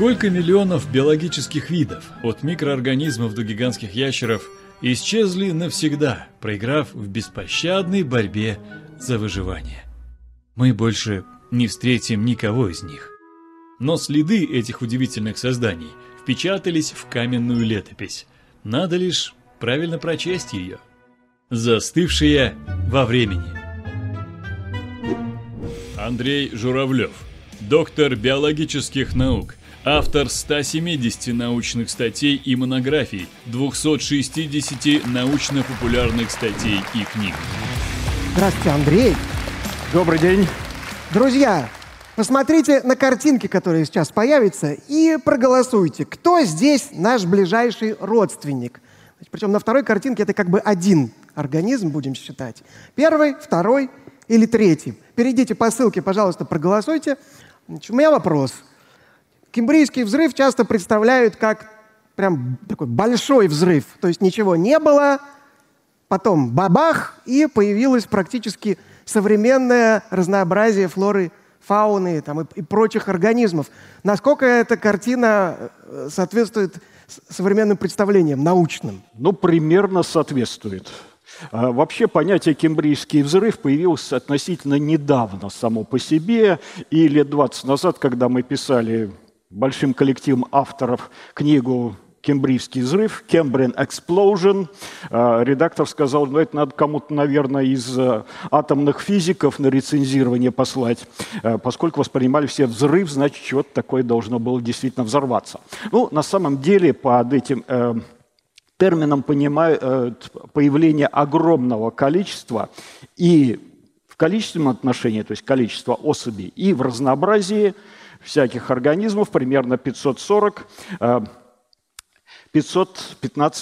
Сколько миллионов биологических видов, от микроорганизмов до гигантских ящеров, исчезли навсегда, проиграв в беспощадной борьбе за выживание. Мы больше не встретим никого из них. Но следы этих удивительных созданий впечатались в каменную летопись. Надо лишь правильно прочесть ее. Застывшие во времени. Андрей Журавлев, доктор биологических наук, автор 170 научных статей и монографий, 260 научно-популярных статей и книг. Здравствуйте, Андрей. Добрый день. Друзья, посмотрите на картинки, которые сейчас появятся, и проголосуйте, кто здесь наш ближайший родственник. Причем на второй картинке это как бы один организм, будем считать. Первый, второй или третий. Перейдите по ссылке, пожалуйста, проголосуйте. Значит, у меня вопрос. Кембрийский взрыв часто представляют как прям такой большой взрыв. То есть ничего не было, потом бабах, и появилось практически современное разнообразие флоры, фауны там, и прочих организмов. Насколько эта картина соответствует современным представлениям научным? Ну, примерно соответствует. Вообще понятие «кембрийский взрыв» появилось относительно недавно само по себе, и лет 20 назад, когда мы писали большим коллективом авторов книгу «Кембрийский взрыв», «Cambrian Explosion», редактор сказал, ну это надо кому-то, наверное, из атомных физиков на рецензирование послать, поскольку воспринимали все взрыв, значит, чего-то такое должно было действительно взорваться. Ну, на самом деле, под этим термином понимают появление огромного количества и в количественном отношении, то есть количество особей, и в разнообразии всяких организмов, примерно 515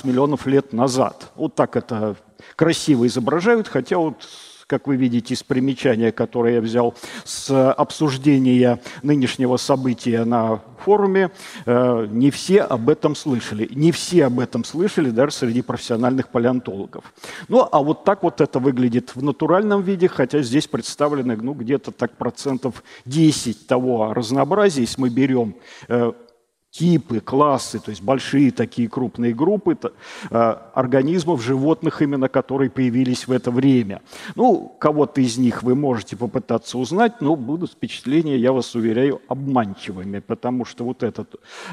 миллионов лет назад. Вот так это красиво изображают, хотя вот, как вы видите из примечания, которое я взял с обсуждения нынешнего события на форуме, не все об этом слышали. Не все об этом слышали даже среди профессиональных палеонтологов. Ну, а вот так вот это выглядит в натуральном виде, хотя здесь представлены, ну, где-то так 10% того разнообразия, если мы берем типы, классы, то есть большие такие крупные группы организмов, животных именно, которые появились в это время. Ну, кого-то из них вы можете попытаться узнать, но будут впечатления, я вас уверяю, обманчивыми, потому что вот эта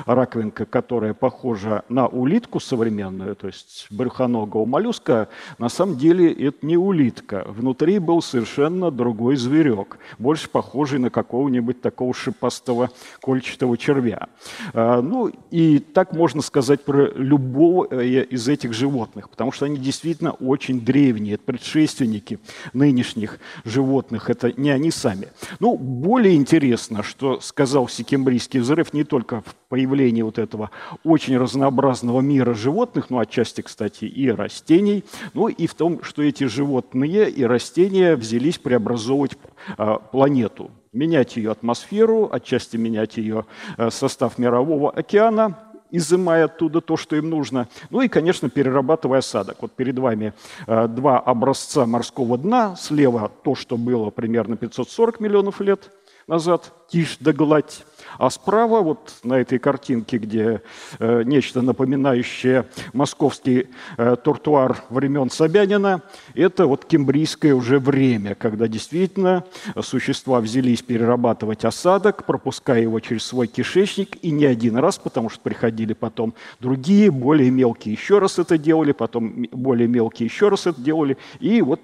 раковинка, которая похожа на улитку современную, то есть брюхоногого моллюска, на самом деле это не улитка. Внутри был совершенно другой зверек, больше похожий на какого-нибудь такого шипастого кольчатого червя. Ну, и так можно сказать про любого из этих животных, потому что они действительно очень древние, это предшественники нынешних животных, это не они сами. Ну, более интересно, что сказался кембрийский взрыв не только в появлении вот этого очень разнообразного мира животных, ну, отчасти, кстати, и растений, ну, и в том, что эти животные и растения взялись преобразовывать планету. Менять ее атмосферу, отчасти менять ее состав Мирового океана, изымая оттуда то, что им нужно, ну и, конечно, перерабатывая осадок. Вот перед вами два образца морского дна. Слева то, что было примерно 540 миллионов лет назад, тишь да гладь. А справа, вот на этой картинке, где нечто напоминающее московский тротуар времен Собянина, это вот кембрийское уже время, когда действительно существа взялись перерабатывать осадок, пропуская его через свой кишечник, и не один раз, потому что приходили потом другие, более мелкие еще раз это делали, потом более мелкие еще раз это делали, и вот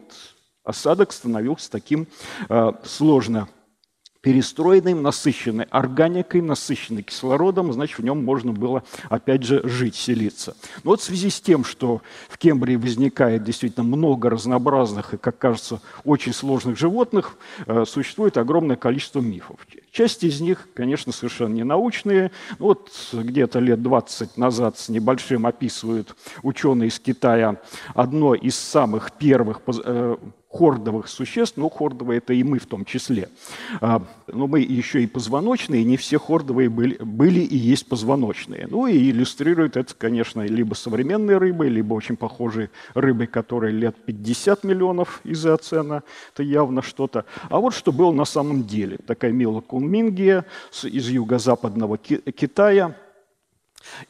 осадок становился таким сложно перестроенный, насыщенный органикой, насыщенный кислородом, значит, в нем можно было, опять же, жить, селиться. Но вот в связи с тем, что в Кембрии возникает действительно много разнообразных и, как кажется, очень сложных животных, существует огромное количество мифов. Часть из них, конечно, совершенно не научные. Вот где-то лет 20 назад с небольшим описывают ученые из Китая одно из самых первых хордовых существ, но хордовые — это и мы в том числе. Но мы еще и позвоночные, не все хордовые были и есть позвоночные. Ну и иллюстрирует это, конечно, либо современные рыбы, либо очень похожие рыбы, которые лет 50 миллионов изоцена. Это явно что-то. А вот что было на самом деле. Такая мелокунмингия из юго-западного Китая.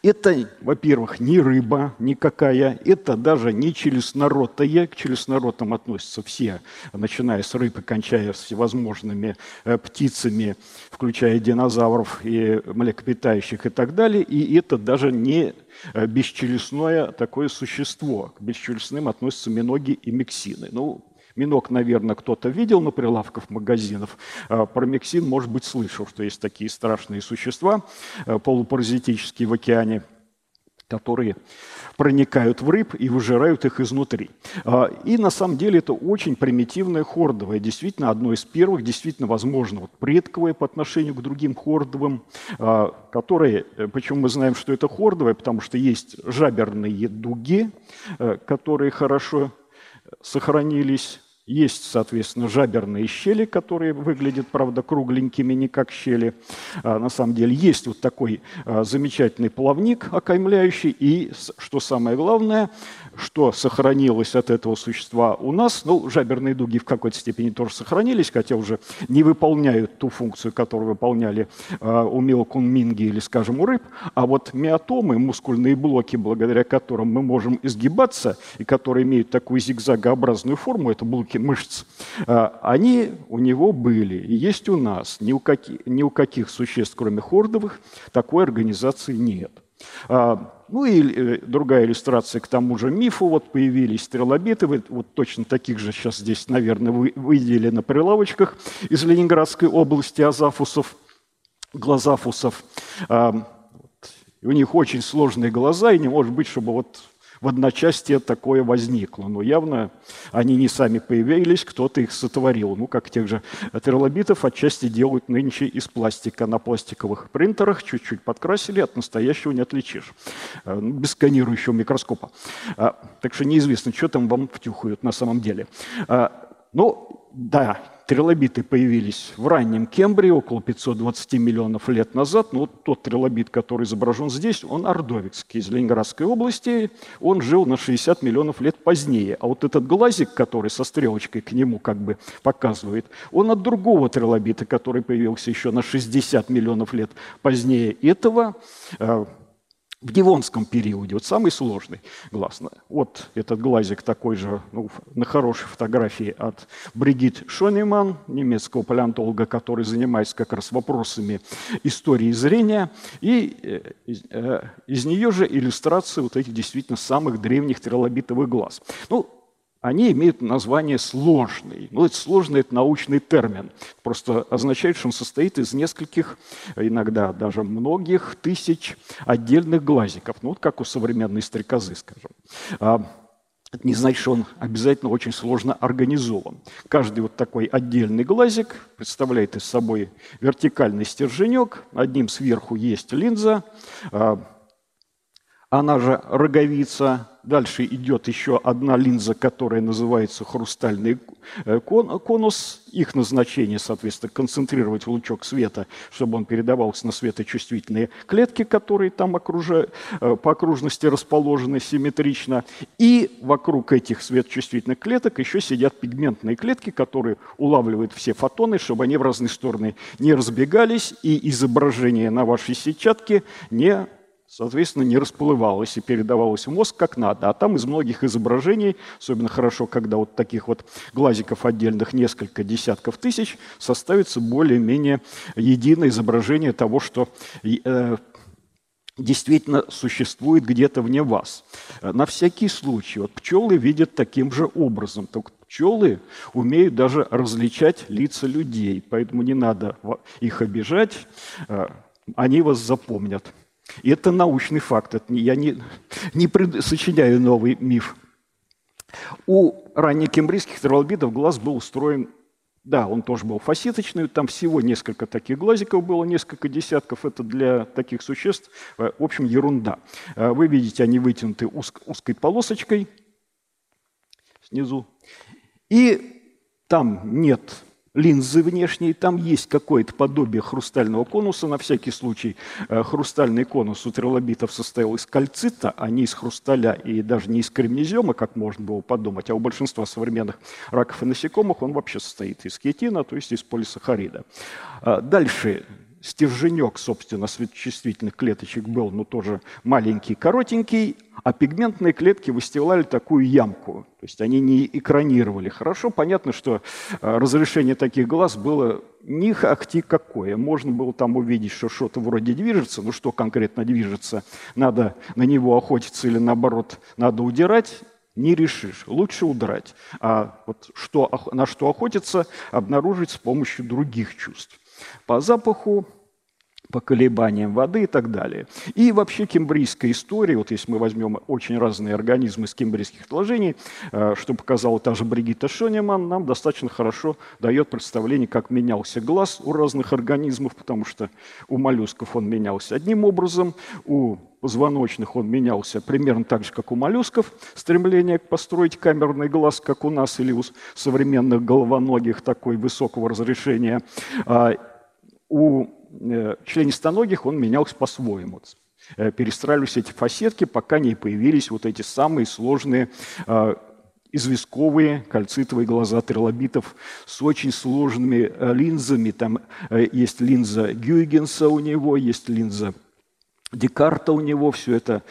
Это, во-первых, не рыба никакая, это даже не челюстноротая. К челюстноротам относятся все, начиная с рыб и кончая всевозможными птицами, включая динозавров и млекопитающих и так далее. И это даже не бесчелюстное такое существо. К бесчелюстным относятся миноги и мексины. Ну, миног, наверное, кто-то видел на прилавках магазинов. Про мексин, может быть, слышал, что есть такие страшные существа, полупаразитические в океане, которые проникают в рыб и выжирают их изнутри. И на самом деле это очень примитивное хордовое, действительно, одно из первых, действительно, возможно, вот предковое по отношению к другим хордовым, которые, почему мы знаем, что это хордовое, потому что есть жаберные дуги, которые хорошо сохранились. Есть, соответственно, жаберные щели, которые выглядят, правда, кругленькими, не как щели. На самом деле есть вот такой замечательный плавник окаймляющий. И, что самое главное, что сохранилось от этого существа у нас, ну, жаберные дуги в какой-то степени тоже сохранились, хотя уже не выполняют ту функцию, которую выполняли у мелокунминги или, скажем, у рыб. А вот миотомы, мускульные блоки, благодаря которым мы можем изгибаться, и которые имеют такую зигзагообразную форму, это блоки мышц, они у него были и есть у нас. Ни у каких существ, кроме хордовых, такой организации нет. Ну и другая иллюстрация к тому же мифу. Вот появились трилобиты, вот точно таких же сейчас здесь, наверное, вы видели на прилавочках из Ленинградской области, азафусов, глазафусов. У них очень сложные глаза, и не может быть, чтобы вот в одночасье такое возникло. Но явно они не сами появились, кто-то их сотворил. Ну, как тех же трилобитов отчасти делают нынче из пластика. На пластиковых принтерах чуть-чуть подкрасили, от настоящего не отличишь. Без сканирующего микроскопа. Так что неизвестно, что там вам втюхают на самом деле. Ну, да, трилобиты появились в раннем Кембрии около 520 миллионов лет назад. Но вот тот трилобит, который изображен здесь, он ордовикский, из Ленинградской области. Он жил на 60 миллионов лет позднее. А вот этот глазик, который со стрелочкой к нему как бы показывает, он от другого трилобита, который появился еще на 60 миллионов лет позднее этого, в девонском периоде, вот самый сложный глаз. Вот этот глазик такой же, ну, на хорошей фотографии от Бригитты Шонеман, немецкого палеонтолога, который занимается как раз вопросами истории зрения. И из нее же иллюстрации вот этих действительно самых древних трилобитовых глаз. Ну, они имеют название сложный. Ну, это сложный – это научный термин. Просто означает, что он состоит из нескольких, иногда даже многих тысяч отдельных глазиков. Ну, вот как у современной стрекозы, скажем. Это не значит, что он обязательно очень сложно организован. Каждый вот такой отдельный глазик представляет из собой вертикальный стерженек. Одним сверху есть линза, она же роговица. Дальше идет еще одна линза, которая называется хрустальный конус. Их назначение, соответственно, концентрировать лучок света, чтобы он передавался на светочувствительные клетки, которые там по окружности расположены симметрично. И вокруг этих светочувствительных клеток еще сидят пигментные клетки, которые улавливают все фотоны, чтобы они в разные стороны не разбегались, и изображение на вашей сетчатке не, соответственно, не расплывалось и передавалось в мозг как надо. А там из многих изображений, особенно хорошо, когда вот таких вот глазиков отдельных несколько десятков тысяч, составится более-менее единое изображение того, что действительно существует где-то вне вас. На всякий случай. Вот пчелы видят таким же образом. Только пчелы умеют даже различать лица людей, поэтому не надо их обижать, они вас запомнят. И это научный факт, это я не сочиняю новый миф. У раннекембрийских трилобитов глаз был устроен, да, он тоже был фасеточный, там всего несколько таких глазиков было, несколько десятков, это для таких существ, в общем, ерунда. Вы видите, они вытянуты узкой полосочкой снизу. И там нет линзы внешней, там есть какое-то подобие хрустального конуса. На всякий случай хрустальный конус у трилобитов состоял из кальцита, а не из хрусталя и даже не из кремнезема, как можно было подумать. А у большинства современных раков и насекомых он вообще состоит из хитина, то есть из полисахарида. Дальше стерженек, собственно, светочувствительных клеточек был, но тоже маленький, коротенький, а пигментные клетки выстилали такую ямку. То есть они не экранировали хорошо. Понятно, что разрешение таких глаз было ни ахти какое. Можно было там увидеть, что что-то вроде движется, но что конкретно движется, надо на него охотиться или наоборот надо удирать, не решишь. Лучше удрать. А вот что, на что охотиться, обнаружить с помощью других чувств. По запаху, по колебаниям воды и так далее. И вообще кембрийская история, вот если мы возьмем очень разные организмы из кембрийских отложений, что показала та же Бригитта Шонеман, нам достаточно хорошо дает представление, как менялся глаз у разных организмов, потому что у моллюсков он менялся одним образом, у позвоночных он менялся примерно так же, как у моллюсков, стремление построить камерный глаз, как у нас, или у современных головоногих такой высокого разрешения. У членистоногих он менялся по-своему. Перестраивались эти фасетки, пока не появились вот эти самые сложные известковые кальцитовые глаза трилобитов с очень сложными линзами. Там есть линза Гюйгенса у него, есть линза Декарта у него. Все это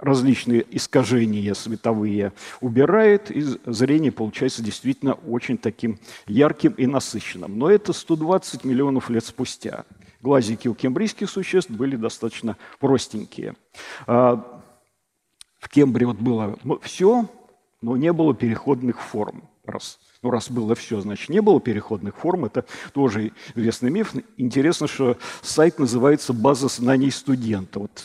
различные искажения световые убирает, и зрение получается действительно очень таким ярким и насыщенным. Но это 120 миллионов лет спустя. Глазики у кембрийских существ были достаточно простенькие. В Кембрии вот было все, но не было переходных форм. Раз было все, значит, не было переходных форм. Это тоже известный миф. Интересно, что сайт называется «База знаний студента». Вот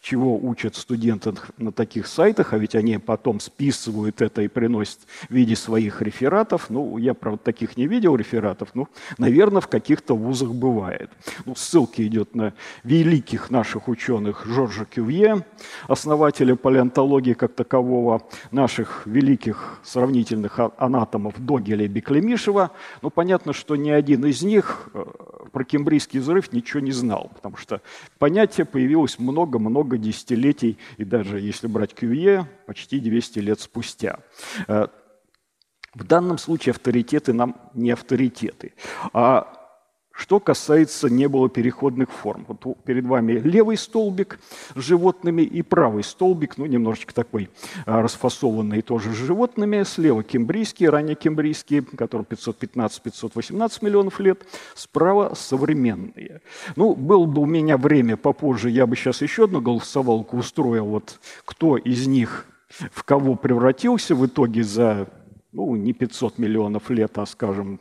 чего учат студентов на таких сайтах, а ведь они потом списывают это и приносят в виде своих рефератов. Ну, я, правда, таких не видел рефератов, но, наверное, в каких-то вузах бывает. Ну, ссылка идет на великих наших ученых Жоржа Кювье, основателя палеонтологии как такового, наших великих сравнительных анатомов Геннадия Беклемишева, но понятно, что ни один из них про Кембрийский взрыв ничего не знал, потому что понятие появилось много-много десятилетий, и даже если брать Кювье, почти 200 лет спустя. В данном случае авторитеты нам не авторитеты. А что касается не было переходных форм. Вот перед вами левый столбик с животными и правый столбик, ну, немножечко такой расфасованный тоже с животными. Слева кембрийские, ранее кембрийские, которые 515-518 миллионов лет. Справа современные. Ну, было бы у меня время попозже, я бы сейчас еще одну голосовалку устроил, вот кто из них в кого превратился в итоге за, ну, не 500 миллионов лет, а, скажем,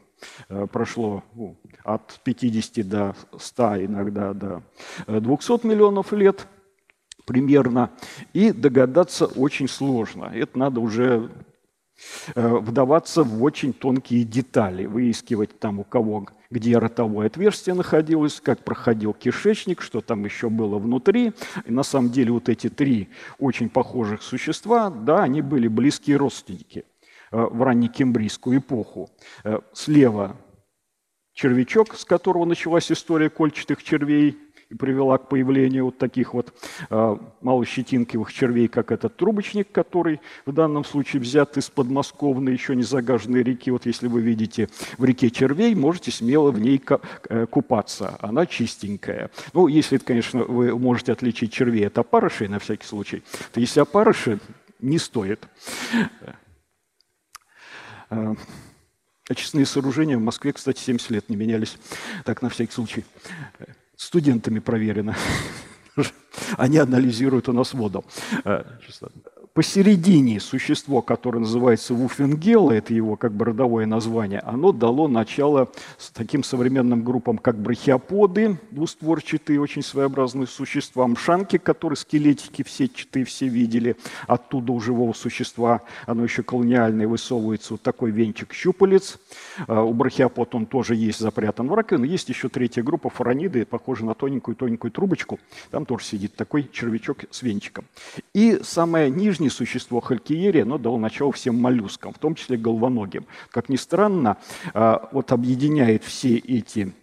прошло от 50 до 100, иногда до 200 миллионов лет примерно, и догадаться очень сложно. Это надо уже вдаваться в очень тонкие детали, выискивать там у кого, где ротовое отверстие находилось, как проходил кишечник, что там еще было внутри. И на самом деле вот эти три очень похожих существа, да, они были близкие родственники в раннекембрийскую эпоху. Слева червячок, с которого началась история кольчатых червей и привела к появлению вот таких вот малощетинковых червей, как этот трубочник, который в данном случае взят из подмосковной, еще не загаженной реки. Вот если вы видите в реке червей, можете смело в ней купаться. Она чистенькая. Ну, если, конечно, вы можете отличить червей от опарышей, на всякий случай, то если опарыши, не стоит. Очистные сооружения в Москве, кстати, 70 лет не менялись. Так, на всякий случай. Студентами проверено. Они анализируют у нас воду. Посередине существо, которое называется вуфенгела, это его как бы родовое название, оно дало начало таким современным группам, как брахиоподы, двустворчатые, очень своеобразные существа, мшанки, которые скелетики все сетчатые все видели, оттуда у живого существа, оно еще колониальное, высовывается вот такой венчик щупалец. У брахиопод он тоже есть, запрятан в раковину. Есть еще третья группа, фараниды, похожа на тоненькую-тоненькую трубочку, там тоже сидит такой червячок с венчиком. И самая нижняя жизни существо халькиерия, оно дало начало всем моллюскам, в том числе головоногим. Как ни странно, вот объединяет все эти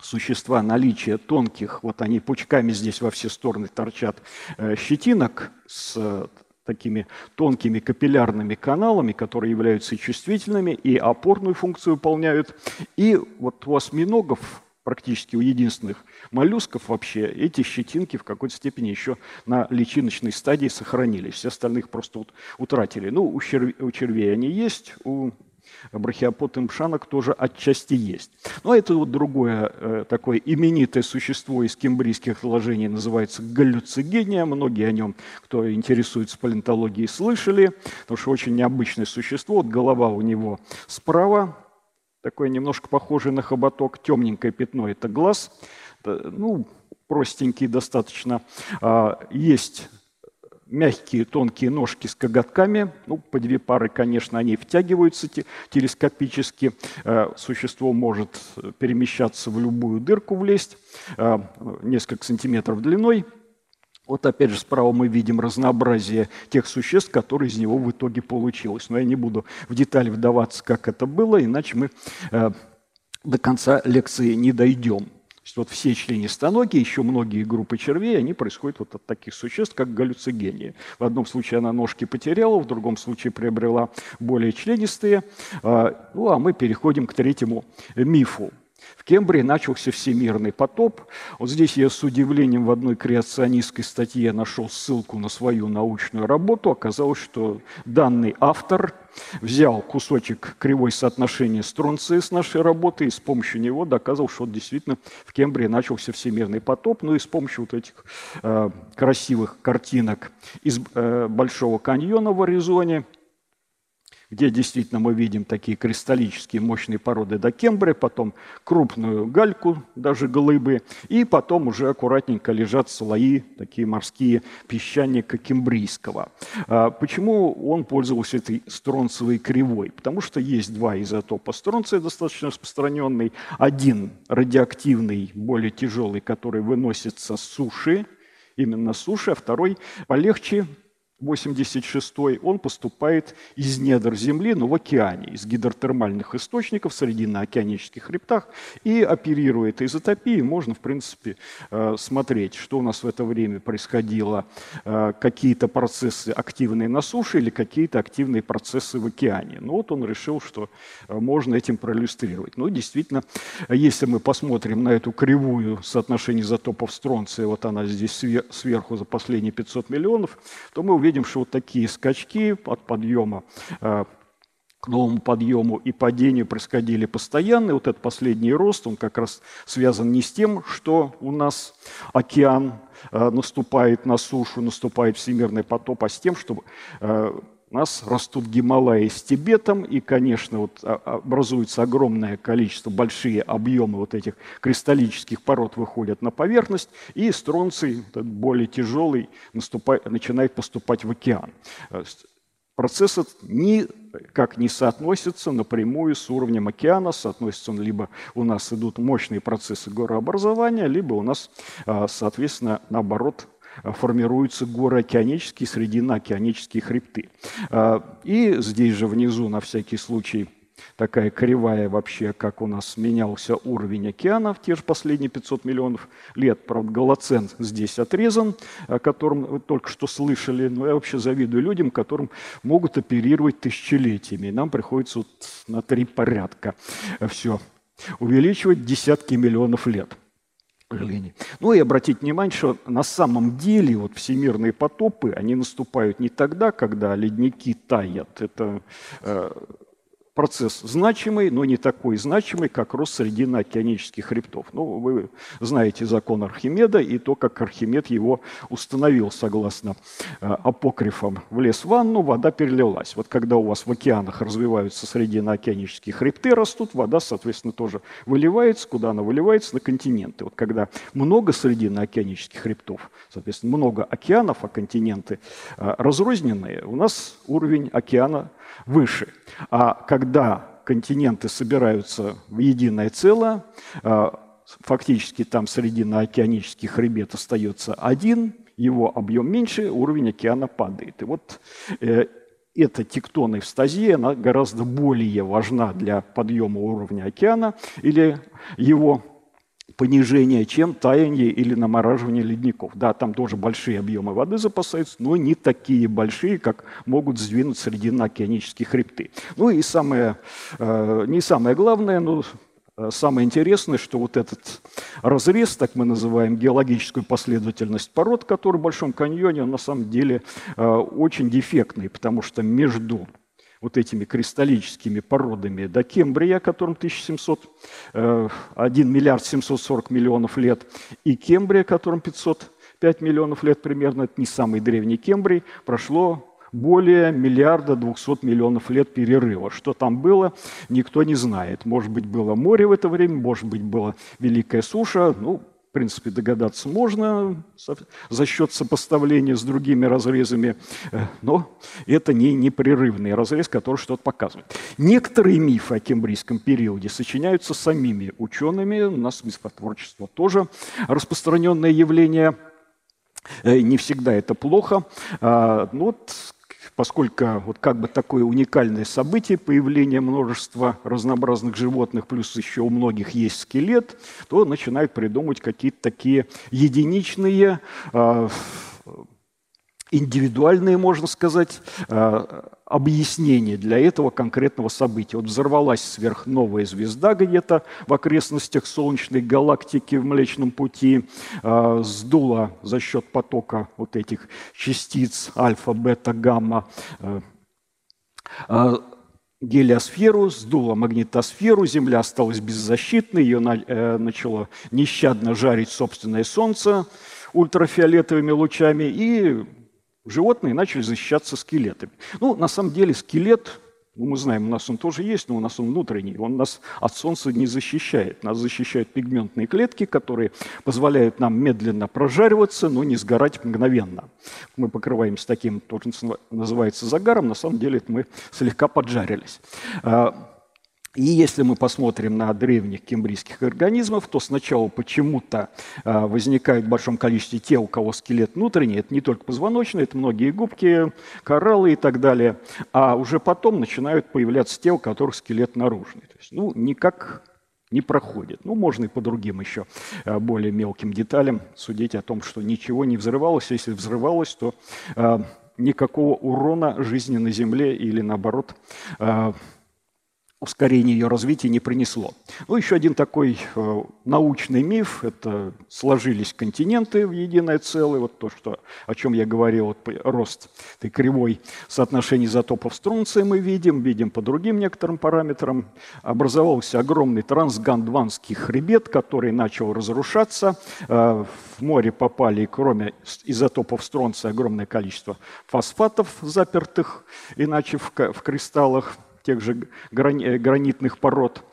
существа наличие тонких, вот они пучками здесь во все стороны торчат, щетинок с такими тонкими капиллярными каналами, которые являются и чувствительными, и опорную функцию выполняют. И вот у осьминогов, практически у единственных моллюсков вообще, эти щетинки в какой-то степени еще на личиночной стадии сохранились. Все остальных просто утратили. Ну, у червей они есть, у брахиопод и мшанок тоже отчасти есть. Но это вот другое такое именитое существо из кембрийских отложений, называется галлюцигения. Многие о нем, кто интересуется палеонтологией, слышали, потому что очень необычное существо. Вот голова у него справа, такое немножко похожее на хоботок, темненькое пятно – это глаз. Ну, простенький достаточно. Есть мягкие тонкие ножки с коготками, ну, по две пары, конечно, они втягиваются телескопически, существо может перемещаться в любую дырку, влезть, несколько сантиметров длиной. Вот опять же справа мы видим разнообразие тех существ, которые из него в итоге получилось. Но я не буду в детали вдаваться, как это было, иначе мы до конца лекции не дойдем. То есть вот все членистоногие, еще многие группы червей, они происходят вот от таких существ, как галлюцигения. В одном случае она ножки потеряла, в другом случае приобрела более членистые. Ну а мы переходим к третьему мифу. В Кембрии начался всемирный потоп. Вот здесь я с удивлением в одной креационистской статье нашел ссылку на свою научную работу. Оказалось, что данный автор взял кусочек кривой соотношения стронция с нашей работы и с помощью него доказал, что действительно в Кембрии начался всемирный потоп. Ну и с помощью вот этих красивых картинок из Большого каньона в Аризоне, где действительно мы видим такие кристаллические мощные породы докембрия, потом крупную гальку, даже глыбы, и потом уже аккуратненько лежат слои, такие морские песчаника кембрийского. Почему он пользовался этой стронцевой кривой? Потому что есть два изотопа стронция достаточно распространенный. Один радиоактивный, более тяжелый, который выносится с суши, именно с суши, а второй полегче, 86-й, он поступает из недр Земли, но в океане, из гидротермальных источников, срединно-океанических хребтах, и оперирует изотопией. Можно, в принципе, смотреть, что у нас в это время происходило, какие-то процессы активные на суше или какие-то активные процессы в океане. Ну вот он решил, что можно этим проиллюстрировать. Ну действительно, если мы посмотрим на эту кривую соотношение изотопов стронция, вот она здесь сверху за последние 500 миллионов, то мы увидим, что вот такие скачки от подъема к новому подъему и падению происходили постоянно. Вот этот последний рост, он как раз связан не с тем, что у нас океан наступает на сушу, наступает всемирный потоп, а с тем, что у нас растут Гималаи с Тибетом, и, конечно, вот образуется огромное количество, большие объемы вот этих кристаллических пород выходят на поверхность, и стронций, более тяжелый, начинает поступать в океан. Процесс этот никак не соотносится напрямую с уровнем океана, соотносится он либо у нас идут мощные процессы горообразования, либо у нас, соответственно, наоборот, формируются горы океанические, срединно-океанические хребты. И здесь же внизу, на всякий случай, такая кривая вообще, как у нас менялся уровень океана в те же последние 500 миллионов лет. Правда, Голоцен здесь отрезан, о котором вы только что слышали. Но я вообще завидую людям, которым могут оперировать тысячелетиями. Нам приходится вот на три порядка все увеличивать десятки миллионов лет. Ну и обратите внимание, что на самом деле вот всемирные потопы, они наступают не тогда, когда ледники таят. Это процесс значимый, но не такой значимый, как рост срединно-океанических хребтов. Ну, вы знаете закон Архимеда и то, как Архимед его установил, согласно апокрифам. Влез в ванну, вода перелилась. Вот когда у вас в океанах развиваются срединно-океанические хребты, растут, вода, соответственно, тоже выливается. Куда она выливается? На континенты. Вот когда много срединно-океанических хребтов, соответственно, много океанов, а континенты разрозненные, у нас уровень океана выше. А когда континенты собираются в единое целое, фактически там срединно-океанический хребет остается один, его объем меньше, уровень океана падает. И вот эта тектоновстазия, она гораздо более важна для подъема уровня океана или его понижение, чем таяние или намораживание ледников. Да, там тоже большие объемы воды запасаются, но не такие большие, как могут сдвинуть срединно-океанические хребты. Ну и самое, не самое главное, но самое интересное, что вот этот разрез, так мы называем геологическую последовательность пород, который в Большом каньоне, он на самом деле очень дефектный, потому что между вот этими кристаллическими породами до Кембрия, которым 1 миллиард 740 миллионов лет, и Кембрия, которым 505 миллионов лет примерно, это не самый древний Кембрий, прошло более 1 200 000 000 лет перерыва. Что там было, никто не знает. Может быть, было море в это время, может быть, была великая суша. Ну, в принципе, догадаться можно за счет сопоставления с другими разрезами, но это не непрерывный разрез, который что-то показывает. Некоторые мифы о кембрийском периоде сочиняются самими учеными. У нас мифотворчество тоже распространенное явление. Не всегда это плохо. Но вот, поскольку вот как бы такое уникальное событие, появление множества разнообразных животных, плюс еще у многих есть скелет, то начинают придумывать какие-то такие единичные, индивидуальные, можно сказать, объяснения для этого конкретного события. Вот взорвалась сверхновая звезда где-то в окрестностях Солнечной галактики в Млечном пути, сдула за счет потока вот этих частиц альфа, бета, гамма гелиосферу, сдула магнитосферу, Земля осталась беззащитной, ее начало нещадно жарить собственное Солнце ультрафиолетовыми лучами, и животные начали защищаться скелетами. Ну, на самом деле, скелет, ну, мы знаем, у нас он тоже есть, но у нас он внутренний, он нас от солнца не защищает. Нас защищают пигментные клетки, которые позволяют нам медленно прожариваться, но не сгорать мгновенно. Мы покрываемся таким, то, что называется, загаром, на самом деле это мы слегка поджарились. И если мы посмотрим на древних кембрийских организмов, то сначала почему-то возникает в большом количестве те, у кого скелет внутренний, это не только позвоночные, это многие губки, кораллы и так далее, а уже потом начинают появляться те, у которых скелет наружный. То есть, ну, никак не проходит. Ну, можно и по другим еще более мелким деталям судить о том, что ничего не взрывалось, если взрывалось, то никакого урона жизни на Земле или наоборот ускорение ее развития не принесло. Ну, еще один такой научный миф – это сложились континенты в единое целое. Вот то, что, о чем я говорил, вот, рост этой кривой соотношений изотопов с стронцием мы видим по другим некоторым параметрам. Образовался огромный трансгондванский хребет, который начал разрушаться. В море попали, кроме изотопов стронция, огромное количество фосфатов, запертых иначе в кристаллах тех же гранитных пород.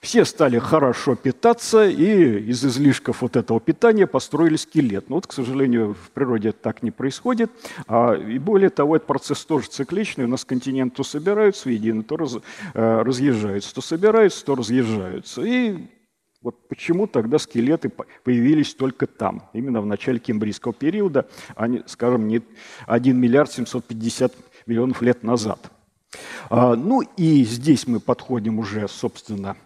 Все стали хорошо питаться, и из излишков вот этого питания построили скелет. Но вот, к сожалению, в природе так не происходит. И более того, этот процесс тоже цикличный. У нас континент то собираются воедино, то разъезжаются, то собираются, то разъезжаются. И вот почему тогда скелеты появились только там, именно в начале кембрийского периода, а не, скажем, не 1 миллиард 750 миллионов лет назад. Ну и здесь мы подходим уже, собственно,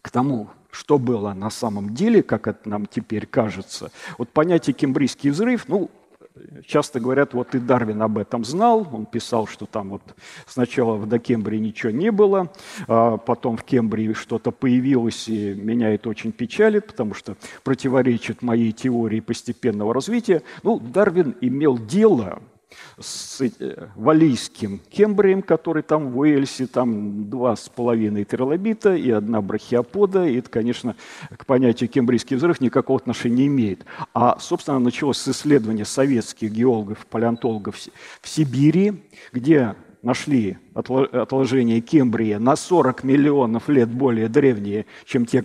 к тому, что было на самом деле, как это нам теперь кажется. Вот понятие «кембрийский взрыв», ну, часто говорят, вот и Дарвин об этом знал, он писал, что там вот сначала в Докембрии ничего не было, потом в Кембрии что-то появилось, и меня это очень печалит, потому что противоречит моей теории постепенного развития. Ну, Дарвин имел дело с валлийским Кембрием, который там в Уэльсе, там 2,5 трилобита и 1 брахиопода, и это, конечно, к понятию «кембрийский взрыв» никакого отношения не имеет. А, собственно, началось с исследования советских геологов, палеонтологов в Сибири, где нашли отложения Кембрия на 40 миллионов лет более древние, чем те,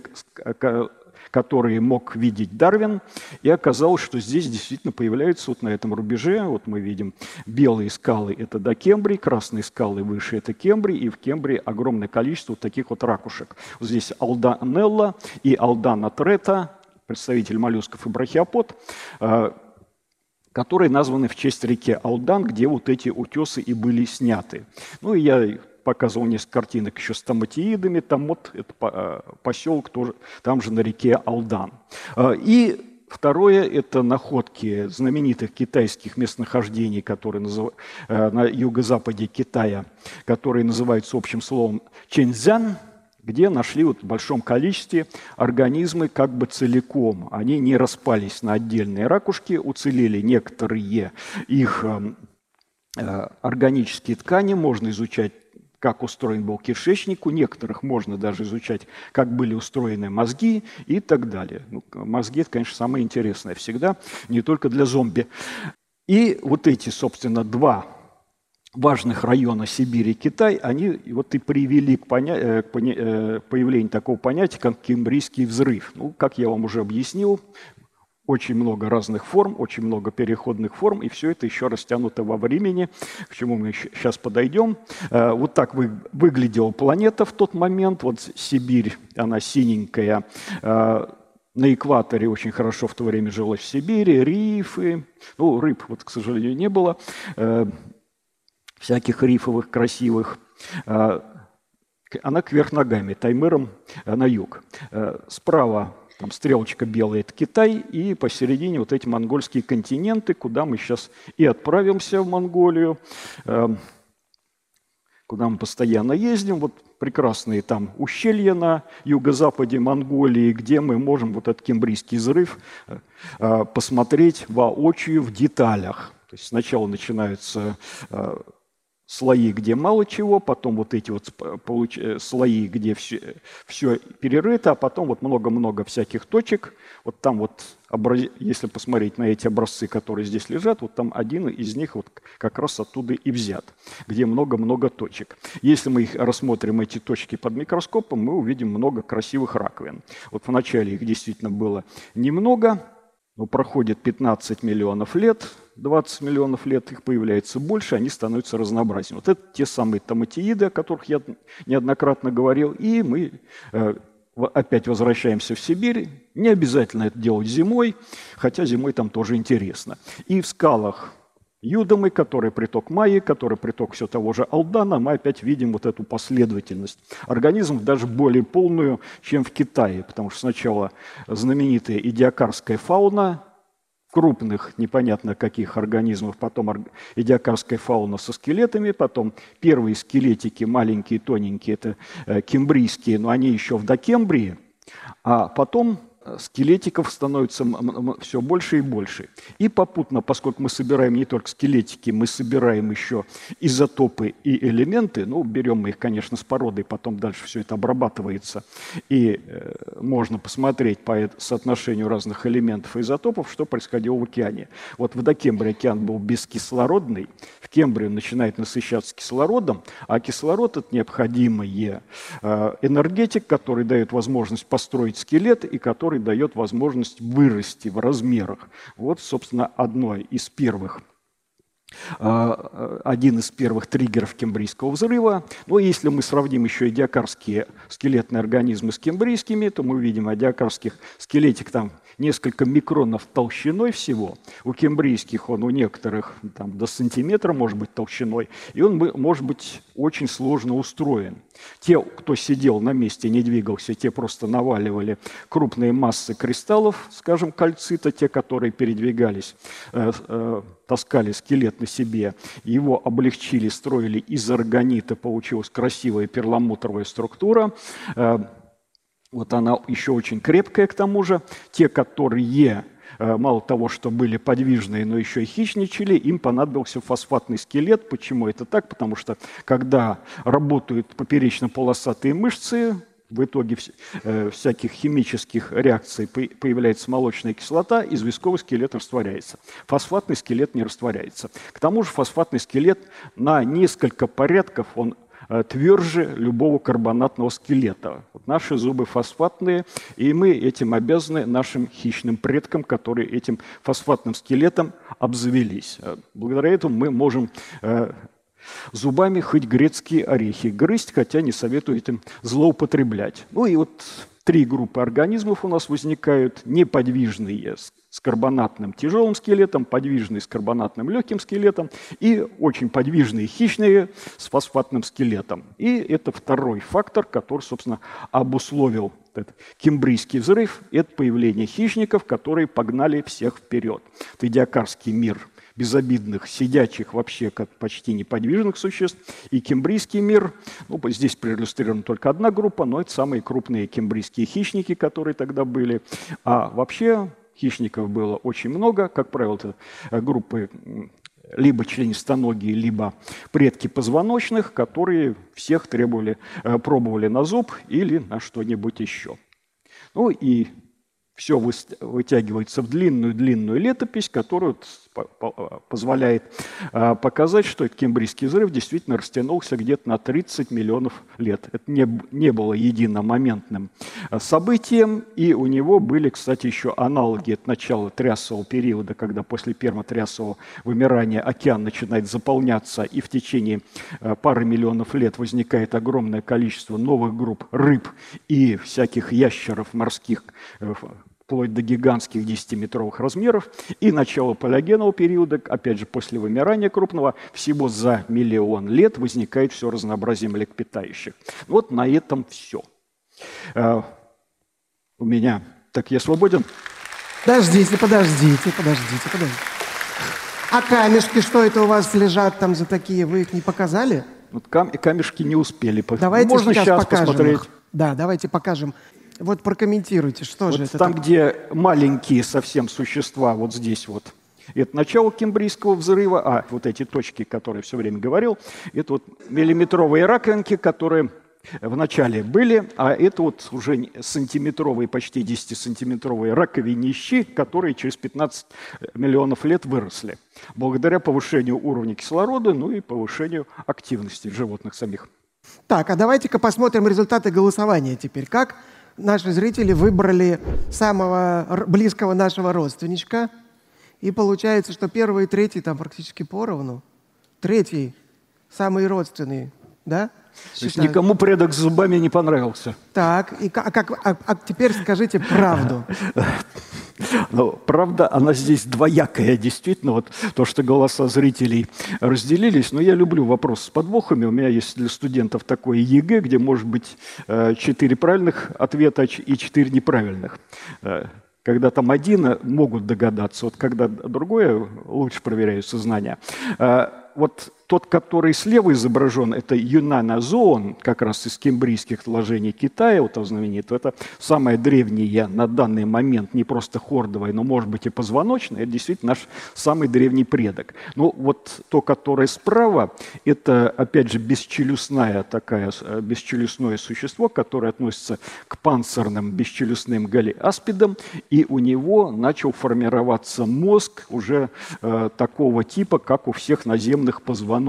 которые мог видеть Дарвин, и оказалось, что здесь действительно появляются вот на этом рубеже, вот мы видим белые скалы – это Докембрий, красные скалы выше – это Кембрий, и в Кембрии огромное количество вот таких вот ракушек. Вот здесь Алданелла и Алданатрета, представитель моллюсков и брахиопод, которые названы в честь реки Алдан, где вот эти утесы и были сняты. Ну и я показывал несколько картинок еще с томатиидами, там вот это поселок тоже, там же на реке Алдан. И второе – это находки знаменитых китайских местонахождений, которые на юго-западе Китая, которые называются общим словом Чэньцзян, где нашли вот в большом количестве организмы как бы целиком. Они не распались на отдельные ракушки, уцелели некоторые их органические ткани, можно изучать, как устроен был кишечник, у некоторых можно даже изучать, как были устроены мозги и так далее. Ну, мозги – это, конечно, самое интересное всегда, не только для зомби. И вот эти, собственно, два важных района Сибири и Китай, они вот и привели к появлению такого понятия, как Кембрийский взрыв. Ну, как я вам уже объяснил, очень много разных форм, очень много переходных форм, и все это еще растянуто во времени, к чему мы сейчас подойдем. Вот так выглядела планета в тот момент. Вот Сибирь, она синенькая. На экваторе очень хорошо в то время жилось в Сибири, рифы. Ну, рыб, вот, к сожалению, не было. Всяких рифовых, красивых. Она кверх ногами, таймыром на юг. Справа там стрелочка белая – это Китай, и посередине вот эти монгольские континенты, куда мы сейчас и отправимся в Монголию, куда мы постоянно ездим. Вот прекрасные там ущелья на юго-западе Монголии, где мы можем вот этот Кембрийский взрыв посмотреть воочию в деталях. То есть сначала начинаются слои, где мало чего, потом вот эти вот слои, где все перерыто, а потом вот много-много всяких точек. Вот там вот, если посмотреть на эти образцы, которые здесь лежат, вот там один из них вот как раз оттуда и взят, где много-много точек. Если мы их рассмотрим, эти точки, под микроскопом, мы увидим много красивых раковин. Вот вначале их действительно было немного, но проходит 15 миллионов лет, 20 миллионов лет, их появляется больше, они становятся разнообразнее. Вот это те самые томатииды, о которых я неоднократно говорил. И мы опять возвращаемся в Сибирь. Не обязательно это делать зимой, хотя зимой там тоже интересно. И в скалах Юдомы, который приток Майи, который приток все того же Алдана, мы опять видим вот эту последовательность организмов, даже более полную, чем в Китае, потому что сначала знаменитая эдиакарская фауна крупных, непонятно каких организмов, потом эдиакарская фауна со скелетами, потом первые скелетики, маленькие, тоненькие, это кембрийские, но они еще в докембрии, а потом скелетиков становится все больше и больше. И попутно, поскольку мы собираем не только скелетики, мы собираем еще изотопы и элементы, ну, берем мы их, конечно, с породы, потом дальше все это обрабатывается, и можно посмотреть по соотношению разных элементов и изотопов, что происходило в океане. Вот в Докембрии океан был бескислородный, в Кембрии он начинает насыщаться кислородом, а кислород – это необходимый энергетик, который дает возможность построить скелет и который дает возможность вырасти в размерах. Вот, собственно, один из первых триггеров Кембрийского взрыва. Но если мы сравним еще эдиакарские скелетные организмы с кембрийскими, то мы видим эдиакарских скелетик там несколько микронов толщиной всего. У кембрийских он у некоторых там, до сантиметра может быть толщиной, и он может быть очень сложно устроен. Те, кто сидел на месте, не двигался, те просто наваливали крупные массы кристаллов, скажем, кальцита, те, которые передвигались, таскали скелет на себе, его облегчили, строили из органита, получилась красивая перламутровая структура. Вот она еще очень крепкая к тому же. Те, которые мало того, что были подвижные, но еще и хищничали, им понадобился фосфатный скелет. Почему это так? Потому что когда работают поперечно-полосатые мышцы, в итоге всяких химических реакций появляется молочная кислота, известковый скелет растворяется. Фосфатный скелет не растворяется. К тому же фосфатный скелет на несколько порядков он тверже любого карбонатного скелета. Вот наши зубы фосфатные, и мы этим обязаны нашим хищным предкам, которые этим фосфатным скелетом обзавелись. Благодаря этому мы можем зубами хоть грецкие орехи грызть, хотя не советую этим злоупотреблять. Ну и вот Три группы организмов у нас возникают: неподвижные с карбонатным тяжелым скелетом, подвижные с карбонатным легким скелетом и очень подвижные хищные с фосфатным скелетом. И это второй фактор, который, собственно, обусловил этот Кембрийский взрыв, это появление хищников, которые погнали всех вперед. Это эдиакарский мир безобидных, сидячих, вообще как почти неподвижных существ, и кембрийский мир. Ну, здесь проиллюстрирована только одна группа, но это самые крупные кембрийские хищники, которые тогда были. А вообще хищников было очень много, как правило, это группы либо членистоногие, либо предки позвоночных, которые всех требовали, пробовали на зуб или на что-нибудь еще. Ну и все вытягивается в длинную-длинную летопись, которая позволяет показать, что этот Кембрийский взрыв действительно растянулся где-то на 30 миллионов лет. Это не было единомоментным событием, и у него были, кстати, еще аналоги от начала триасового периода, когда после пермотриасового вымирания океан начинает заполняться, и в течение пары миллионов лет возникает огромное количество новых групп рыб и всяких ящеров морских, вплоть до гигантских 10-метровых размеров, и начало палеогенового периода, опять же, после вымирания крупного, всего за миллион лет возникает все разнообразие млекопитающих. Вот на этом все. У меня... Так, я свободен? Подождите. А камешки, что это у вас лежат там за такие? Вы их не показали? Вот камешки не успели. Давайте можно сейчас посмотреть. Да, давайте покажем. Вот прокомментируйте, что вот же это. Там, где маленькие совсем существа, вот здесь вот, это начало Кембрийского взрыва, а вот эти точки, которые все время говорил, это вот миллиметровые раковинки, которые в начале были, а это вот уже сантиметровые, почти 10-сантиметровые раковинищи, которые через 15 миллионов лет выросли, благодаря повышению уровня кислорода, ну и повышению активности животных самих. Так, а давайте-ка посмотрим результаты голосования теперь. Как наши зрители выбрали самого близкого нашего родственничка. И получается, что первый и третий там практически поровну. Третий самый родственный, да? То есть никому предок с зубами не понравился. Так, и теперь скажите правду. Но правда, она здесь двоякая, действительно, вот то, что голоса зрителей разделились. Но я люблю вопрос с подвохами. У меня есть для студентов такое ЕГЭ, где может быть 4 правильных ответа и 4 неправильных. Когда там один могут догадаться, вот когда другое, лучше проверяются знания. Вот тот, который слева изображен, это юнанозоон, как раз из кембрийских отложений Китая, вот он знаменит, это самая древняя на данный момент, не просто хордовая, но, может быть, и позвоночная, это действительно наш самый древний предок. Ну, вот то, которое справа, это, опять же, бесчелюстное существо, которое относится к панцирным бесчелюстным галеаспидам, и у него начал формироваться мозг уже такого типа, как у всех наземных позвоночных,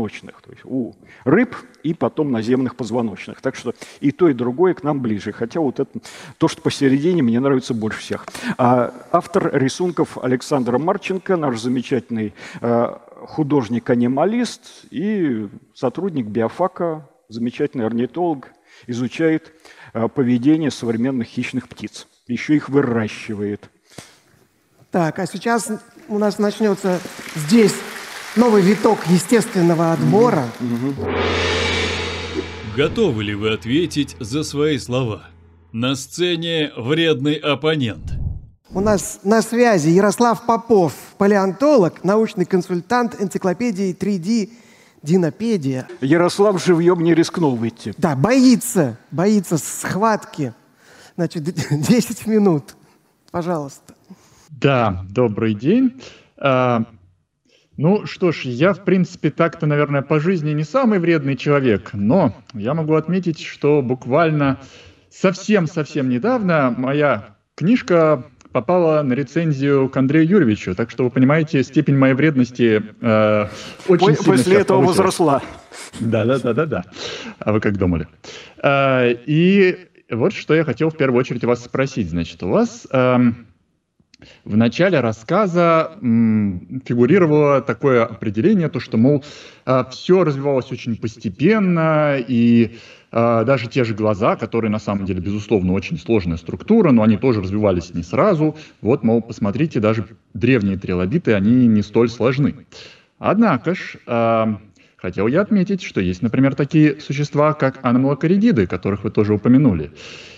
то есть у рыб и потом наземных позвоночных. Так что и другое к нам ближе. Хотя вот это, то, что посередине, мне нравится больше всех. Автор рисунков Александра Марченко, наш замечательный художник-анималист и сотрудник биофака, замечательный орнитолог, изучает поведение современных хищных птиц. Еще их выращивает. Так, а сейчас у нас начнется здесь новый виток естественного отбора. Готовы ли вы ответить за свои слова? На сцене вредный оппонент. У нас на связи Ярослав Попов, палеонтолог, научный консультант энциклопедии 3D Dinopedia. Ярослав живьем не рискнул выйти. Да, боится схватки. Значит, 10 минут. Пожалуйста. Да, добрый день. Ну что ж, я, в принципе, так-то, наверное, по жизни не самый вредный человек, но я могу отметить, что буквально совсем-совсем недавно моя книжка попала на рецензию к Андрею Юрьевичу, так что, вы понимаете, степень моей вредности очень сильно после этого повысилась. Возросла. Да. А вы как думали? И вот что я хотел в первую очередь вас спросить. Значит, у вас В начале рассказа фигурировало такое определение, то, что, мол, все развивалось очень постепенно, и даже те же глаза, которые на самом деле, безусловно, очень сложная структура, но они тоже развивались не сразу. Вот, мол, посмотрите, даже древние трилобиты, они не столь сложны. Однако ж, хотел я отметить, что есть, например, такие существа, как аномалокоридиды, которых вы тоже упомянули.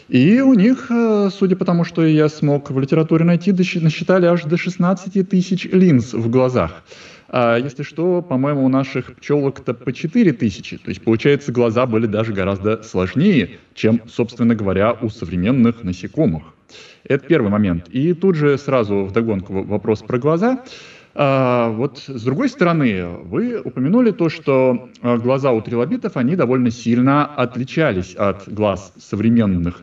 И у них, судя по тому, что я смог в литературе найти, насчитали аж до 16 тысяч линз в глазах. А если что, по-моему, у наших пчелок-то по 4 тысячи. То есть, получается, глаза были даже гораздо сложнее, чем, собственно говоря, у современных насекомых. Это первый момент. И тут же сразу вдогонку вопрос про глаза. Вот с другой стороны, вы упомянули то, что глаза у трилобитов, они довольно сильно отличались от глаз современных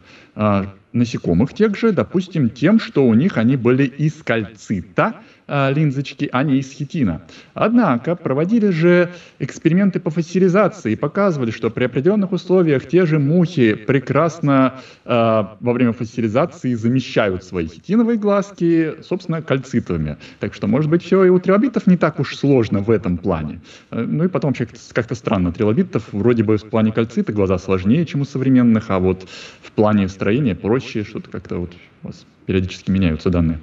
насекомых тех же, допустим, тем, что у них они были из кальцита, линзочки, а не из хитина. Однако проводили же эксперименты по фоссилизации и показывали, что при определенных условиях те же мухи прекрасно во время фоссилизации замещают свои хитиновые глазки, собственно, кальцитовыми. Так что, может быть, все и у трилобитов не так уж сложно в этом плане. Ну и потом вообще как-то странно. Трилобитов вроде бы в плане кальцита глаза сложнее, чем у современных, а вот в плане строения проще, что-то как-то вот у вас периодически меняются данные.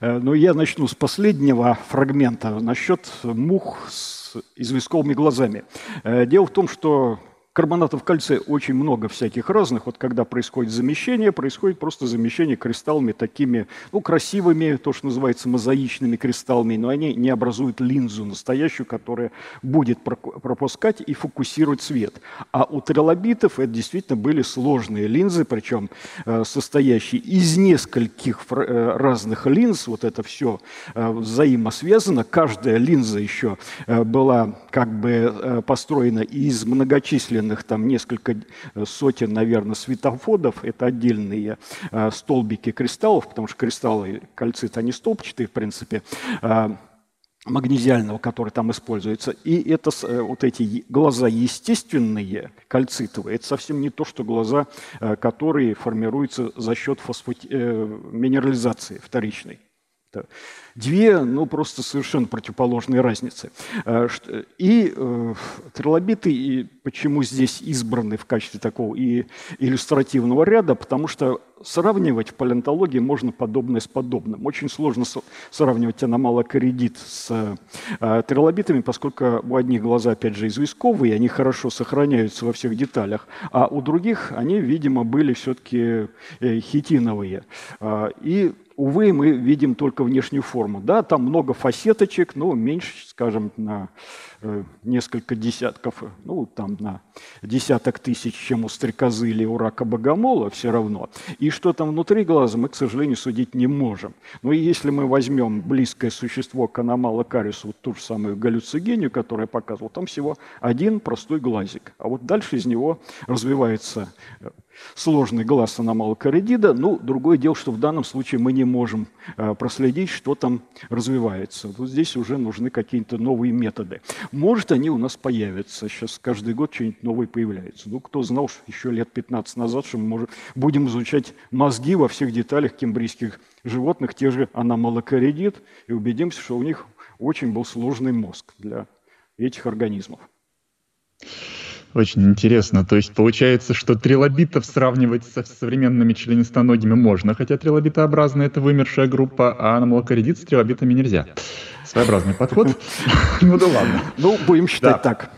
Ну, я начну с последнего фрагмента насчет мух с известковыми глазами. Дело в том, что карбонатов кальция очень много всяких разных. Вот когда происходит просто замещение кристаллами такими, ну, красивыми, то, что называется, мозаичными кристаллами, но они не образуют линзу настоящую, которая будет пропускать и фокусировать свет. А у трилобитов это действительно были сложные линзы, причем состоящие из нескольких разных линз. Вот это все взаимосвязано. Каждая линза еще была как бы построена из многочисленных, там несколько сотен, наверное, светофодов, это отдельные столбики кристаллов, потому что кристаллы кальцита, они столбчатые, в принципе, магнезиального, который там используется. И это вот эти глаза естественные, кальцитовые, это совсем не то, что глаза, которые формируются за счет минерализации вторичной. Две, ну, просто совершенно противоположные разницы. И трилобиты, и почему здесь избраны в качестве такого и иллюстративного ряда, потому что сравнивать в палеонтологии можно подобное с подобным. Очень сложно сравнивать аномалокоридид с трилобитами, поскольку у одних глаза, опять же, известковые, они хорошо сохраняются во всех деталях, а у других они, видимо, были все-таки хитиновые. И увы, мы видим только внешнюю форму. Да, там много фасеточек, но меньше, скажем, на несколько десятков, ну, там на десяток тысяч, чем у стрекозы или у рака богомола, все равно. И что там внутри глаза, мы, к сожалению, судить не можем. Но если мы возьмем близкое существо к аномалокарису, вот ту же самую галлюцигению, которую я показывал, там всего один простой глазик. А вот дальше из него развивается сложный глаз аномалокоридида. Ну, другое дело, что в данном случае мы не можем проследить, что там развивается. Вот здесь уже нужны какие-то новые методы. Может, они у нас появятся. Сейчас каждый год что-нибудь новое появляется. Ну, кто знал, что еще лет 15 назад, что мы будем изучать мозги во всех деталях кембрийских животных, те же аномалокоридид, и убедимся, что у них очень был сложный мозг для этих организмов. Очень интересно. То есть получается, что трилобитов сравнивать со современными членистоногими можно, хотя трилобитообразные — это вымершая группа, а аномалокоридид с трилобитами нельзя. Своеобразный подход. Ну да ладно. Ну, будем считать так.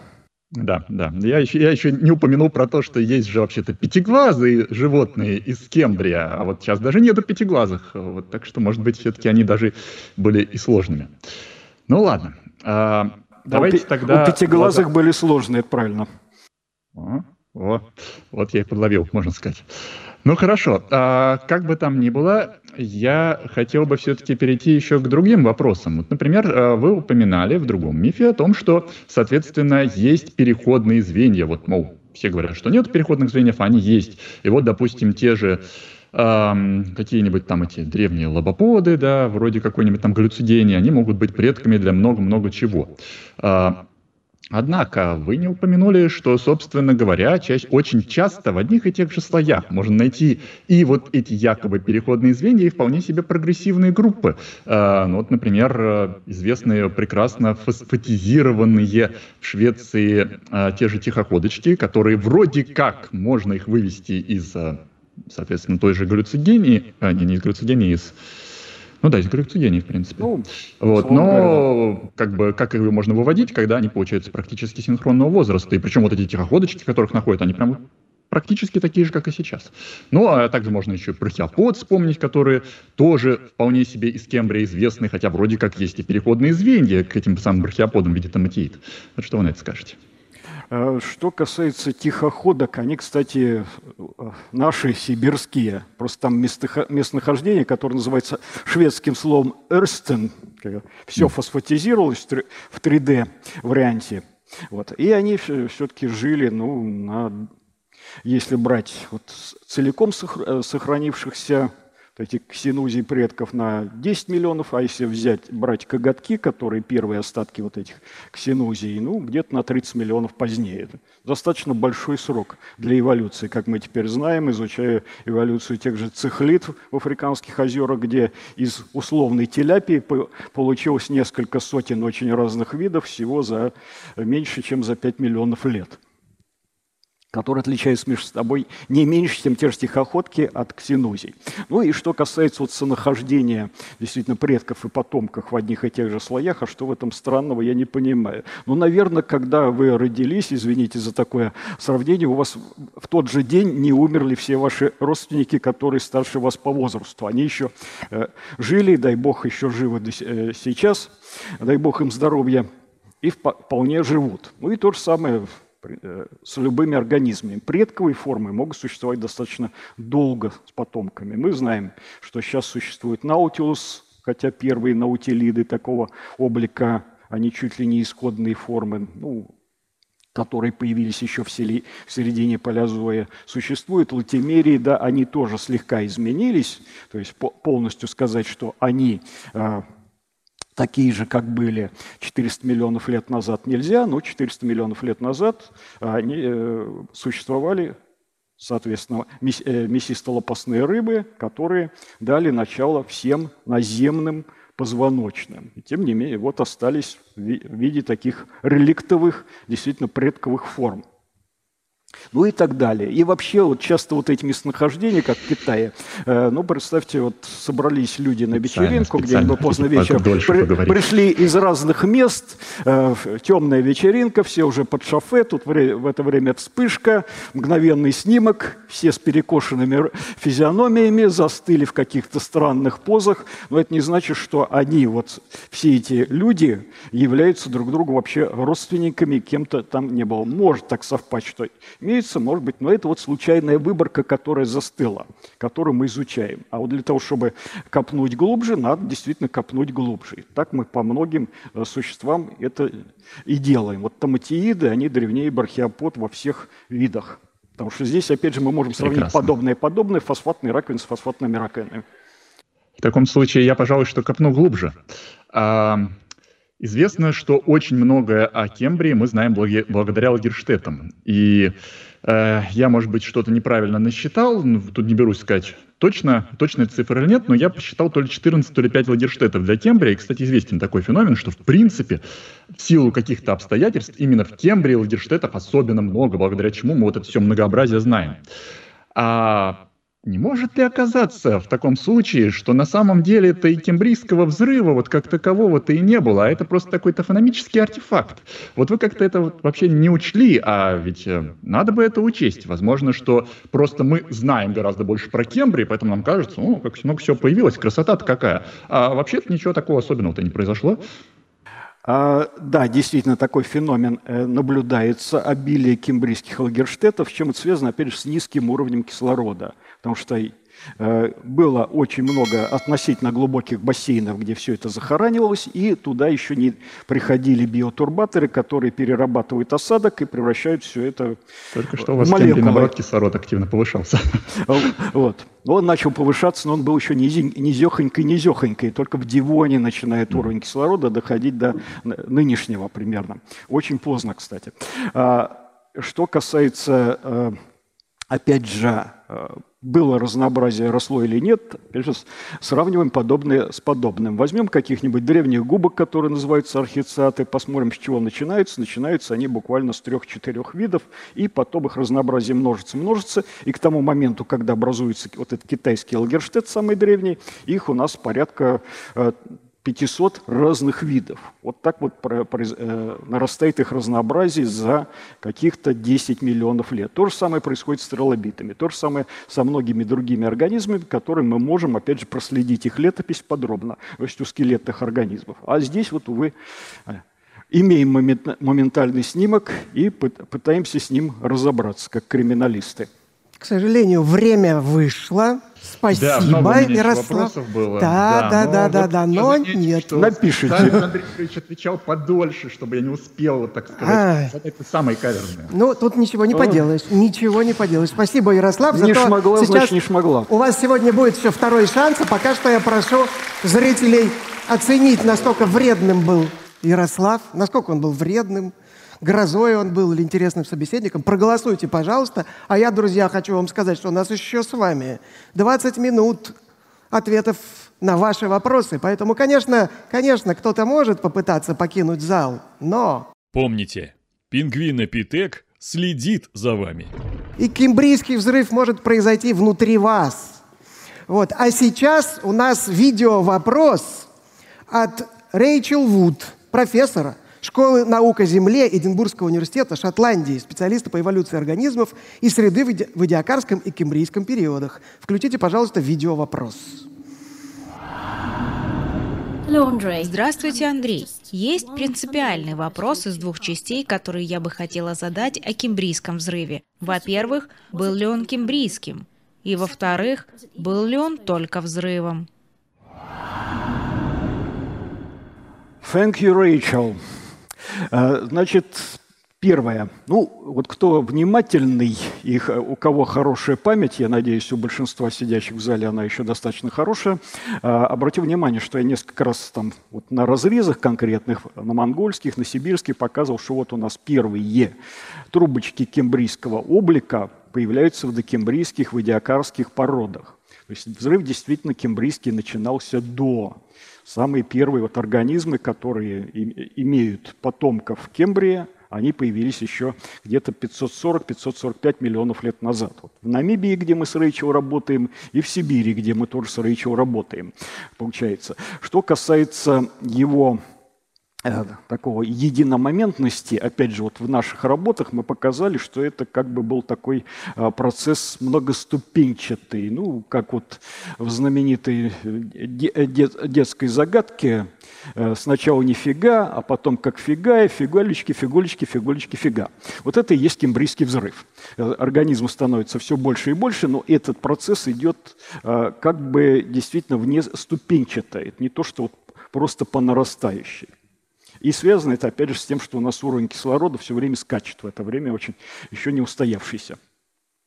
Да. Я еще не упомянул про то, что есть же вообще-то пятиглазые животные из Кембрия, а вот сейчас даже нету пятиглазых. Вот, так что, может быть, все-таки они даже были и сложными. Ну ладно. Давайте тогда... У пятиглазых были сложные, это правильно. Вот я и подловил, можно сказать. Ну хорошо, как бы там ни было, я хотел бы все-таки перейти еще к другим вопросам. Вот, например, вы упоминали в другом мифе о том, что, соответственно, есть переходные звенья. Вот, мол, все говорят, что нет переходных звеньев, а они есть. И вот, допустим, те же какие-нибудь там эти древние лобоподы, да, вроде какой-нибудь там галлюцидении, они могут быть предками для много-много чего. Однако вы не упомянули, что, собственно говоря, очень часто в одних и тех же слоях можно найти и вот эти якобы переходные звенья, и вполне себе прогрессивные группы. Вот, например, известные прекрасно фосфатизированные в Швеции те же тихоходочки, которые вроде как можно их вывести из, соответственно, той же галлюцигении, из галлюцигений, в принципе. Как их можно выводить, когда они получаются практически синхронного возраста. И причем вот эти тихоходочки, которых находят, они прям практически такие же, как и сейчас. Ну, а также можно еще про хиопод вспомнить, которые тоже вполне себе из Кембрия известны, хотя вроде как есть и переходные звенья к этим самым брахиоподам в виде томатиид. Вот что вы на это скажете? Что касается тихоходок, они, кстати, наши, сибирские. Просто там местонахождение, которое называется шведским словом «эрстен», все фосфатизировалось в 3D-варианте. Вот. И они все-таки жили, если брать целиком сохранившихся, эти ксенузии предков на 10 миллионов, а если брать коготки, которые первые остатки вот этих ксенузий, где-то на 30 миллионов позднее. Это достаточно большой срок для эволюции, как мы теперь знаем, изучая эволюцию тех же цихлид в африканских озерах, где из условной тиляпии получилось несколько сотен очень разных видов всего за меньше, чем за 5 миллионов лет, которые отличаются между собой не меньше, чем те же тихоходки от ксенузий. Ну и что касается сонахождения действительно предков и потомков в одних и тех же слоях, а что в этом странного, я не понимаю. Наверное, когда вы родились, извините за такое сравнение, у вас в тот же день не умерли все ваши родственники, которые старше вас по возрасту. Они еще жили, дай бог, еще живы сейчас, дай бог им здоровья, и вполне живут. И то же самое с любыми организмами. Предковые формы могут существовать достаточно долго с потомками. Мы знаем, что сейчас существует наутилус, хотя первые наутилиды такого облика, они чуть ли не исходные формы, которые появились еще в середине палеозоя. Существуют латимерии, да, они тоже слегка изменились, то есть полностью сказать, что они такие же, как были 400 миллионов лет назад, нельзя, но 400 миллионов лет назад они существовали, соответственно, мясисто-лопастные рыбы, которые дали начало всем наземным позвоночным. И тем не менее, остались в виде таких реликтовых, действительно предковых форм. И так далее. И вообще часто эти местонахождения, как в Китае, представьте, собрались люди на вечеринку где-нибудь поздно вечером, пришли из разных мест, темная вечеринка, все уже под шофе, тут в это время вспышка, мгновенный снимок, все с перекошенными физиономиями, застыли в каких-то странных позах, но это не значит, что они, все эти люди, являются друг другу вообще родственниками, кем-то там не было. Может так совпасть, что имеется, может быть, но это случайная выборка, которая застыла, которую мы изучаем. А для того, чтобы копнуть глубже, надо действительно копнуть глубже. И так мы по многим существам это и делаем. Томатииды, они древнее брахиопод во всех видах. Потому что здесь, опять же, мы можем сравнить подобное, фосфатные раковины с фосфатными раковинами. В таком случае я, пожалуй, что копну глубже. Известно, что очень многое о Кембрии мы знаем благодаря лагерштетам. И я, может быть, что-то неправильно насчитал, тут не берусь сказать точные цифры или нет, но я посчитал то ли 14, то ли 5 лагерштетов для Кембрии. И, кстати, известен такой феномен, что, в принципе, в силу каких-то обстоятельств именно в Кембрии лагерштетов особенно много, благодаря чему мы это все многообразие знаем. Не может ли оказаться в таком случае, что на самом деле это и кембрийского взрыва как такового-то и не было, а это просто такой тофономический артефакт? Вы как-то это вообще не учли, а ведь надо бы это учесть. Возможно, что просто мы знаем гораздо больше про Кембрию, поэтому нам кажется, как много всего появилось, красота-то какая. А вообще-то ничего такого особенного-то не произошло. Да, действительно, такой феномен наблюдается, обилие кембрийских лагерштетов, с чем это связано, опять же, с низким уровнем кислорода. Потому что Было очень много относительно глубоких бассейнов, где все это захоранивалось, и туда еще не приходили биотурбаторы, которые перерабатывают осадок и превращают все это в молекулы. Только что у вас наоборот кислород активно повышался. Вот. Он начал повышаться, но он был еще низехонький-низехонький. Только в Девоне начинает уровень кислорода доходить до нынешнего примерно. Очень поздно, кстати. Что касается, опять же, было разнообразие, росло или нет, сравниваем подобное с подобным. Возьмем каких-нибудь древних губок, которые называются архицеаты, посмотрим, с чего начинаются. Начинаются они буквально с 3-4 видов, и потом их разнообразие множится, и к тому моменту, когда образуется вот этот китайский Алгерштет, самый древний, их у нас порядка 500 разных видов. Вот так вот нарастает их разнообразие за каких-то 10 миллионов лет. То же самое происходит с трилобитами, то же самое со многими другими организмами, которые мы можем, опять же, проследить их летопись подробно, то есть у скелетных организмов. А здесь вот, увы, имеем моментальный снимок и пытаемся с ним разобраться, как криминалисты. К сожалению, время вышло. Спасибо, Ярослав. Да, но нет. Напишите. Андрей Андреевич отвечал подольше, чтобы я не успел, так сказать. Это самое каверное. Ну, тут ничего не поделаешь. Ничего не поделаешь. Спасибо, Ярослав. Не смогла, значит, не смогла. У вас сегодня будет все второй шанс, а пока что я прошу зрителей оценить, насколько вредным был Ярослав, насколько он был вредным. Грозой он был или интересным собеседником. Проголосуйте, пожалуйста. А я, друзья, хочу вам сказать, что у нас еще с вами 20 минут ответов на ваши вопросы. Поэтому, конечно, кто-то может попытаться покинуть зал, но... Помните, пингвинопитек следит за вами. И Кембрийский взрыв может произойти внутри вас. Вот. А сейчас у нас видео-вопрос от Рейчел Вуд, профессора Школы наук о Земле Эдинбургского университета Шотландии, специалиста по эволюции организмов и среды в эдиакарском и кембрийском периодах. Включите, пожалуйста, видеовопрос. Здравствуйте, Андрей. Есть принципиальный вопрос из двух частей, которые я бы хотела задать о Кембрийском взрыве. Во-первых, был ли он кембрийским? И во-вторых, был ли он только взрывом? Thank you, Rachel. Значит, первое. Ну, вот кто внимательный, и у кого хорошая память, я надеюсь, у большинства сидящих в зале она еще достаточно хорошая, обратил внимание, что я несколько раз там вот на разрезах конкретных, на монгольских, на сибирских, показывал, что вот у нас первые трубочки кембрийского облика появляются в докембрийских, в эдиакарских породах. То есть взрыв действительно кембрийский начинался до. Самые первые вот организмы, которые имеют потомков в Кембрии, они появились еще где-то 540-545 миллионов лет назад. Вот в Намибии, где мы с Рейчел работаем, и в Сибири, где мы тоже с Рейчел работаем, получается. Что касается его такого единомоментности, опять же, вот в наших работах мы показали, что это как бы был такой процесс многоступенчатый, ну, как вот в знаменитой детской загадке, сначала нифига, а потом как фига, и фиголечки, фиголечки, фиголечки, фига. Вот это и есть Кембрийский взрыв. Организм становится все больше и больше, но этот процесс идет как бы действительно внеступенчато, это не то, что вот просто по нарастающей. И связано это, опять же, с тем, что у нас уровень кислорода все время скачет. В это время очень еще не устоявшийся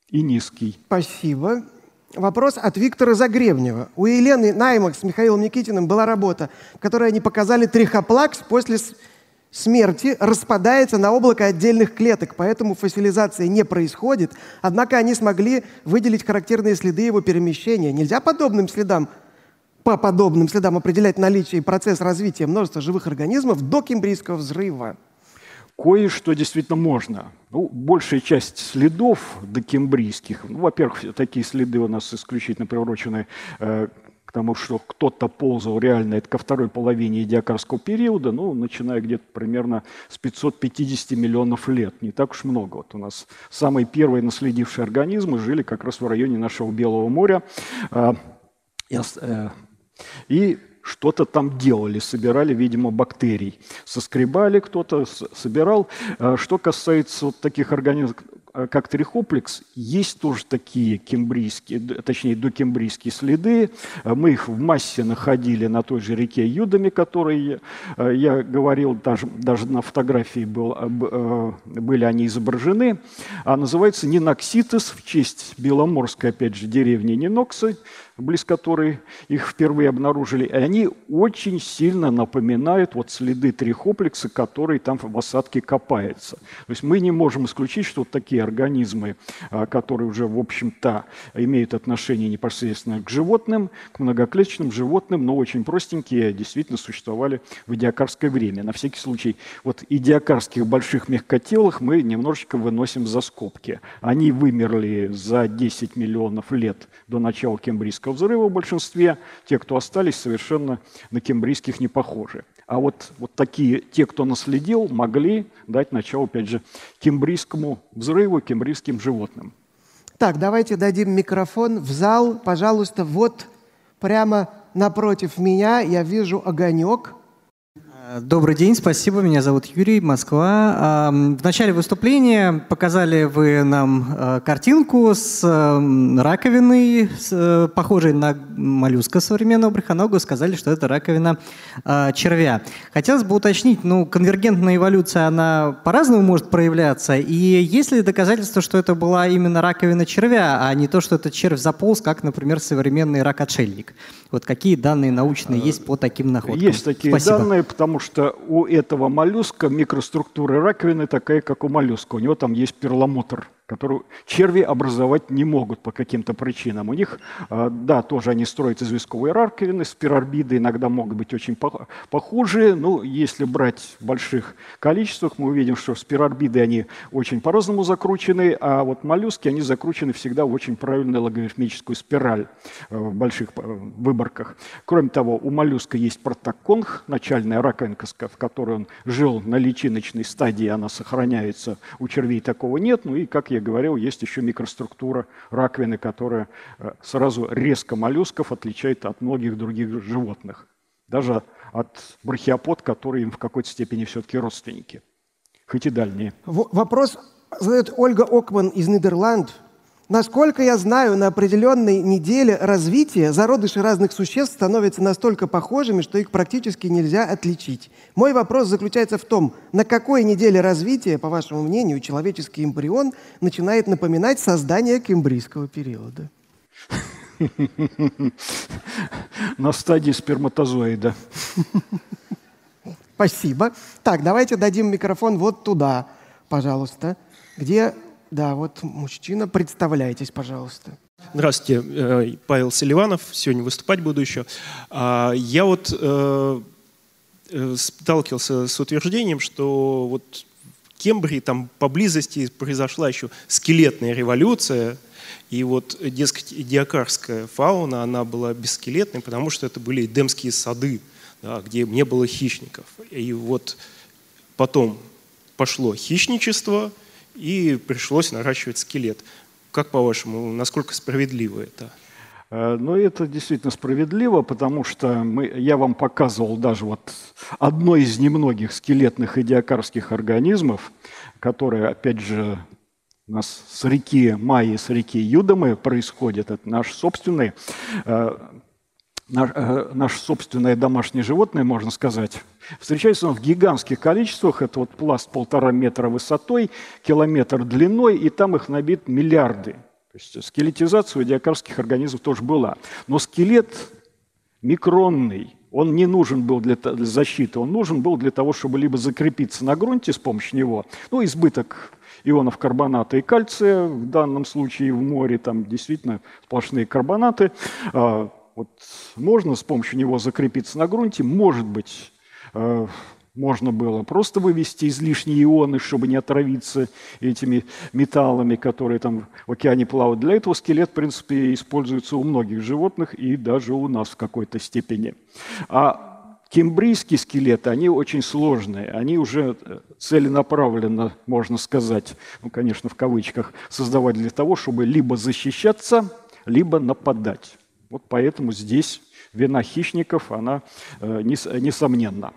и низкий. Спасибо. Вопрос от Виктора Загребнева. У Елены Наймах с Михаилом Никитиным была работа, в которой они показали трихоплакс после смерти распадается на облако отдельных клеток, поэтому фоссилизация не происходит. Однако они смогли выделить характерные следы его перемещения. Нельзя по подобным следам определять наличие и процесс развития множества живых организмов до Кембрийского взрыва? Кое-что действительно можно. Ну, большая часть следов докембрийских, ну, во-первых, такие следы у нас исключительно приурочены к тому, что кто-то ползал реально, это ко второй половине эдиакарского периода, ну, начиная где-то примерно с 550 миллионов лет, не так уж много. Вот у нас самые первые наследившие организмы жили как раз в районе нашего Белого моря, и что-то там делали, собирали, видимо, бактерий. Соскребали кто-то, собирал. Что касается вот таких организмов, как трихоплекс, есть тоже такие кембрийские, точнее, докембрийские следы. Мы их в массе находили на той же реке Юдами, которой я говорил, даже на фотографии были они изображены. А называется Нинокситес, в честь беломорской, опять же, деревни Ниноксы, близ которой их впервые обнаружили. И они очень сильно напоминают вот следы трихоплекса, который там в осадке копается. То есть мы не можем исключить, что вот такие организмы, которые уже, в общем-то, имеют отношение непосредственно к животным, к многоклеточным животным, но очень простенькие, действительно существовали в эдиакарское время. На всякий случай, вот эдиакарских больших мягкотелых мы немножечко выносим за скобки. Они вымерли за 10 миллионов лет до начала Кембрийского взрыва в большинстве. Те, кто остались, совершенно на кембрийских не похожи. А вот такие, те, кто наследил, могли дать начало, опять же, Кембрийскому взрыву, кембрийским животным. Так, давайте дадим микрофон в зал. Пожалуйста, вот прямо напротив меня я вижу огонек. Добрый день, спасибо. Меня зовут Юрий, Москва. В начале выступления показали вы нам картинку с раковиной, похожей на моллюска современного брюхоногого. Сказали, что это раковина червя. Хотелось бы уточнить, конвергентная эволюция, она по-разному может проявляться. И есть ли доказательства, что это была именно раковина червя, а не то, что этот червь заполз, как, например, современный рак-отшельник? Вот какие данные научные есть по таким находкам? Есть такие данные, потому что у этого моллюска микроструктура раковины такая, как у моллюска. У него там есть перламутр, которую черви образовать не могут по каким-то причинам. У них, да, тоже они строят известковые раковины, спирорбиды иногда могут быть очень похожие, но если брать в больших количествах, мы увидим, что спирорбиды, они очень по-разному закручены, а вот моллюски, они закручены всегда в очень правильную логарифмическую спираль в больших выборках. Кроме того, у моллюска есть протоконх, начальная раковинка, в которой он жил на личиночной стадии, она сохраняется, у червей такого нет, ну и, как я говорил, есть еще микроструктура раковины, которая сразу резко моллюсков отличает от многих других животных, даже от брахиопод, которые им в какой-то степени все-таки родственники, хоть и дальние. Вопрос задает Ольга Окман из Нидерланд. Насколько я знаю, на определенной неделе развития зародыши разных существ становятся настолько похожими, что их практически нельзя отличить. Мой вопрос заключается в том, на какой неделе развития, по вашему мнению, человеческий эмбрион начинает напоминать создание кембрийского периода? На стадии сперматозоида. Спасибо. Так, давайте дадим микрофон вот туда, пожалуйста, где... Да, вот мужчина, представляйтесь, пожалуйста. Здравствуйте, Павел Селиванов, сегодня выступать буду еще. Я вот сталкивался с утверждением, что вот в Кембрии там поблизости произошла еще скелетная революция, и вот, дескать, эдиакарская фауна, она была бесскелетной, потому что это были эдемские сады, да, где не было хищников. И вот потом пошло хищничество, и пришлось наращивать скелет. Как, по-вашему, насколько справедливо это? Ну, это действительно справедливо, потому что я вам показывал даже вот одно из немногих скелетных эдиакарских организмов, которые, опять же, у нас с реки Майи, с реки Юдомы происходит. Это наше собственное домашнее животное, можно сказать. Встречается он в гигантских количествах. Это вот пласт 1,5 метра высотой, 1 километр длиной, и там их набит миллиарды. То есть скелетизация у эдиакарских организмов тоже была. Но скелет микронный. Он не нужен был для защиты, он нужен был для того, чтобы либо закрепиться на грунте с помощью него, ну, избыток ионов карбоната и кальция, в данном случае в море, там действительно сплошные карбонаты. Вот можно с помощью него закрепиться на грунте, может быть, можно было просто вывести излишние ионы, чтобы не отравиться этими металлами, которые там в океане плавают. Для этого скелет, в принципе, используется у многих животных и даже у нас в какой-то степени. А кембрийские скелеты, они очень сложные, они уже целенаправленно, можно сказать, ну, конечно, в кавычках, создавать для того, чтобы либо защищаться, либо нападать. Вот поэтому здесь вина хищников, она несомненна.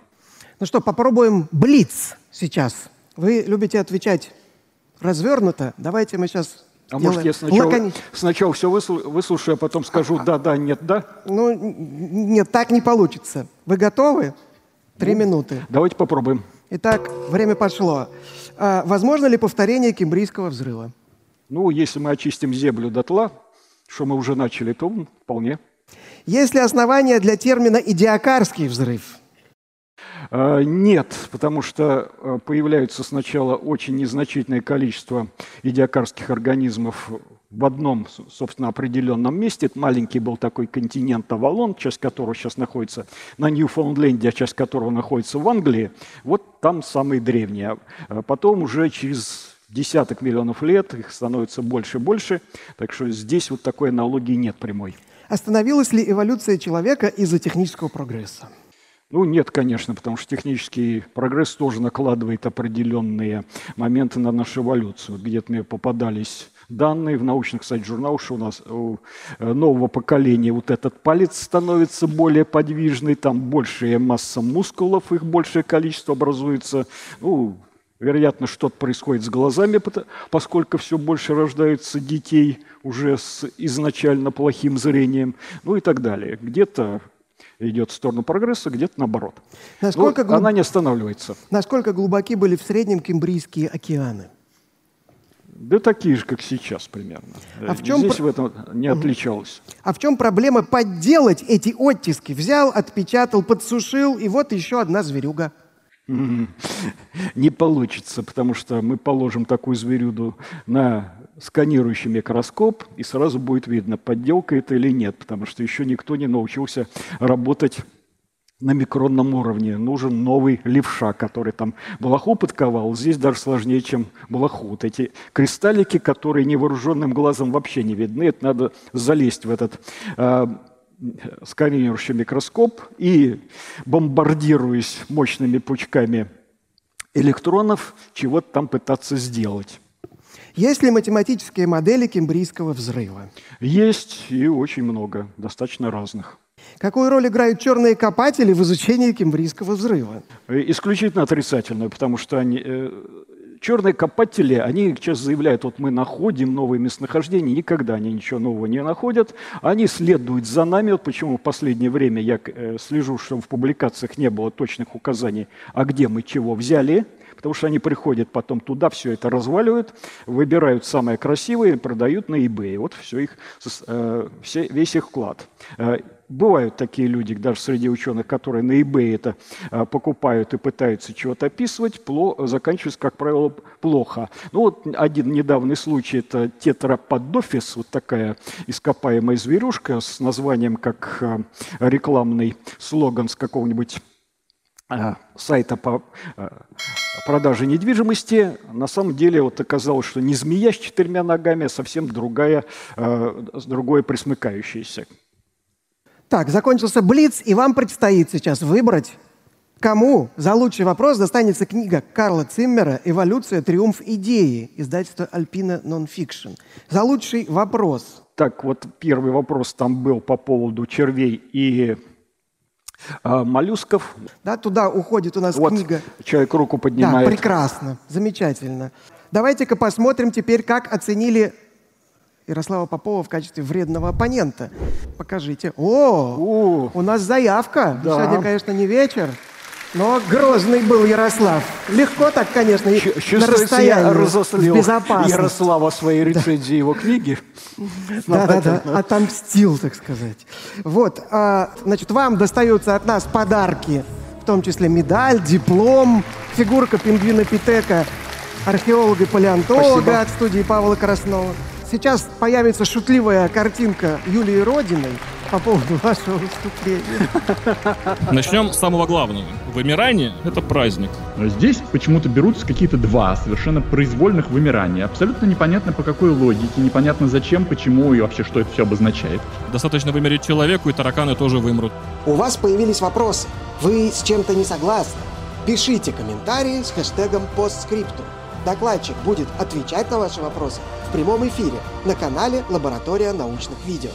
Ну что, попробуем блиц сейчас. Вы любите отвечать развернуто. Давайте мы сейчас... А может, я сначала все выслушаю, а потом скажу да, нет, да? Ну, нет, так не получится. Вы готовы? 3 минуты. Давайте попробуем. Итак, время пошло. А, возможно ли повторение Кембрийского взрыва? Ну, если мы очистим землю дотла, что мы уже начали, то вполне. Есть ли основания для термина «эдиакарский взрыв»? Нет, потому что появляются сначала очень незначительное количество эдиакарских организмов в одном, собственно, определенном месте. Это маленький был такой континент Авалон, часть которого сейчас находится на Ньюфаундленде, а часть которого находится в Англии. Вот там самые древние. Потом уже через десяток миллионов лет их становится больше и больше. Так что здесь вот такой аналогии нет прямой. Остановилась ли эволюция человека из-за технического прогресса? Ну, нет, конечно, потому что технический прогресс тоже накладывает определенные моменты на нашу эволюцию. Где-то мне попадались данные в научных, кстати, журналах, что у нас у нового поколения вот этот палец становится более подвижный, там большая масса мускулов, их большее количество образуется. Ну, вероятно, что-то происходит с глазами, поскольку все больше рождаются детей уже с изначально плохим зрением, ну и так далее. Где-то идет в сторону прогресса, где-то наоборот. Насколько она не останавливается. Насколько глубоки были в среднем кембрийские океаны? Да такие же, как сейчас примерно. А в чем... Здесь в этом не отличалось. А в чем проблема подделать эти оттиски? Взял, отпечатал, подсушил, и вот еще одна зверюга. Не получится, потому что мы положим такую зверюду на сканирующий микроскоп, и сразу будет видно, подделка это или нет, потому что еще никто не научился работать на микронном уровне. Нужен новый левша, который там блоху подковал. Здесь даже сложнее, чем блоху. Вот эти кристаллики, которые невооруженным глазом вообще не видны, это надо залезть в этот сканирующий микроскоп и, бомбардируясь мощными пучками электронов, чего-то там пытаться сделать. Есть ли математические модели Кембрийского взрыва? Есть, и очень много, достаточно разных. Какую роль играют черные копатели в изучении Кембрийского взрыва? Исключительно отрицательную, потому что они... Черные копатели, они сейчас заявляют, вот мы находим новые местонахождения, никогда они ничего нового не находят, они следуют за нами, вот почему в последнее время я слежу, чтобы в публикациях не было точных указаний, а где мы чего взяли, потому что они приходят потом туда, все это разваливают, выбирают самое красивое и продают на eBay, вот все их, весь их вклад. Бывают такие люди, даже среди ученых, которые на eBay это покупают и пытаются чего-то описывать, заканчивается, как правило, плохо. Ну вот один недавний случай – это тетраподофис, вот такая ископаемая зверюшка с названием как рекламный слоган с какого-нибудь сайта по продаже недвижимости. На самом деле вот оказалось, что не змея с 4 ногами, а совсем другое присмыкающееся. Так, закончился блиц, и вам предстоит сейчас выбрать, кому за лучший вопрос достанется книга Карла Циммера «Эволюция. Триумф идеи», издательство «Alpina Nonfiction». За лучший вопрос. Так, вот первый вопрос там был по поводу червей и моллюсков. Да, туда уходит у нас вот книга. Человек руку поднимает. Да, прекрасно, замечательно. Давайте-ка посмотрим теперь, как оценили Ярослава Попова в качестве вредного оппонента. Покажите. О, у нас заявка. Да. Сегодня, конечно, не вечер, но грозный был Ярослав. Легко так, конечно, и на расстоянии, безопасно. Ярослава своей рецензии его книги. Да-да-да, отомстил, так сказать. Вот, значит, вам достаются от нас подарки, в том числе медаль, диплом, фигурка пингвина Питека, археолога и палеонтолога от студии Павла Краснова. Сейчас появится шутливая картинка Юлии Родиной по поводу вашего выступления. Начнем с самого главного. Вымирание — это праздник. Здесь почему-то берутся какие-то два совершенно произвольных вымирания. Абсолютно непонятно, по какой логике, непонятно зачем, почему и вообще, что это все обозначает. Достаточно вымереть человеку, и тараканы тоже вымрут. У вас появились вопросы. Вы с чем-то не согласны? Пишите комментарии с хэштегом постскриптум. Докладчик будет отвечать на ваши вопросы в прямом эфире на канале «Лаборатория научных видео».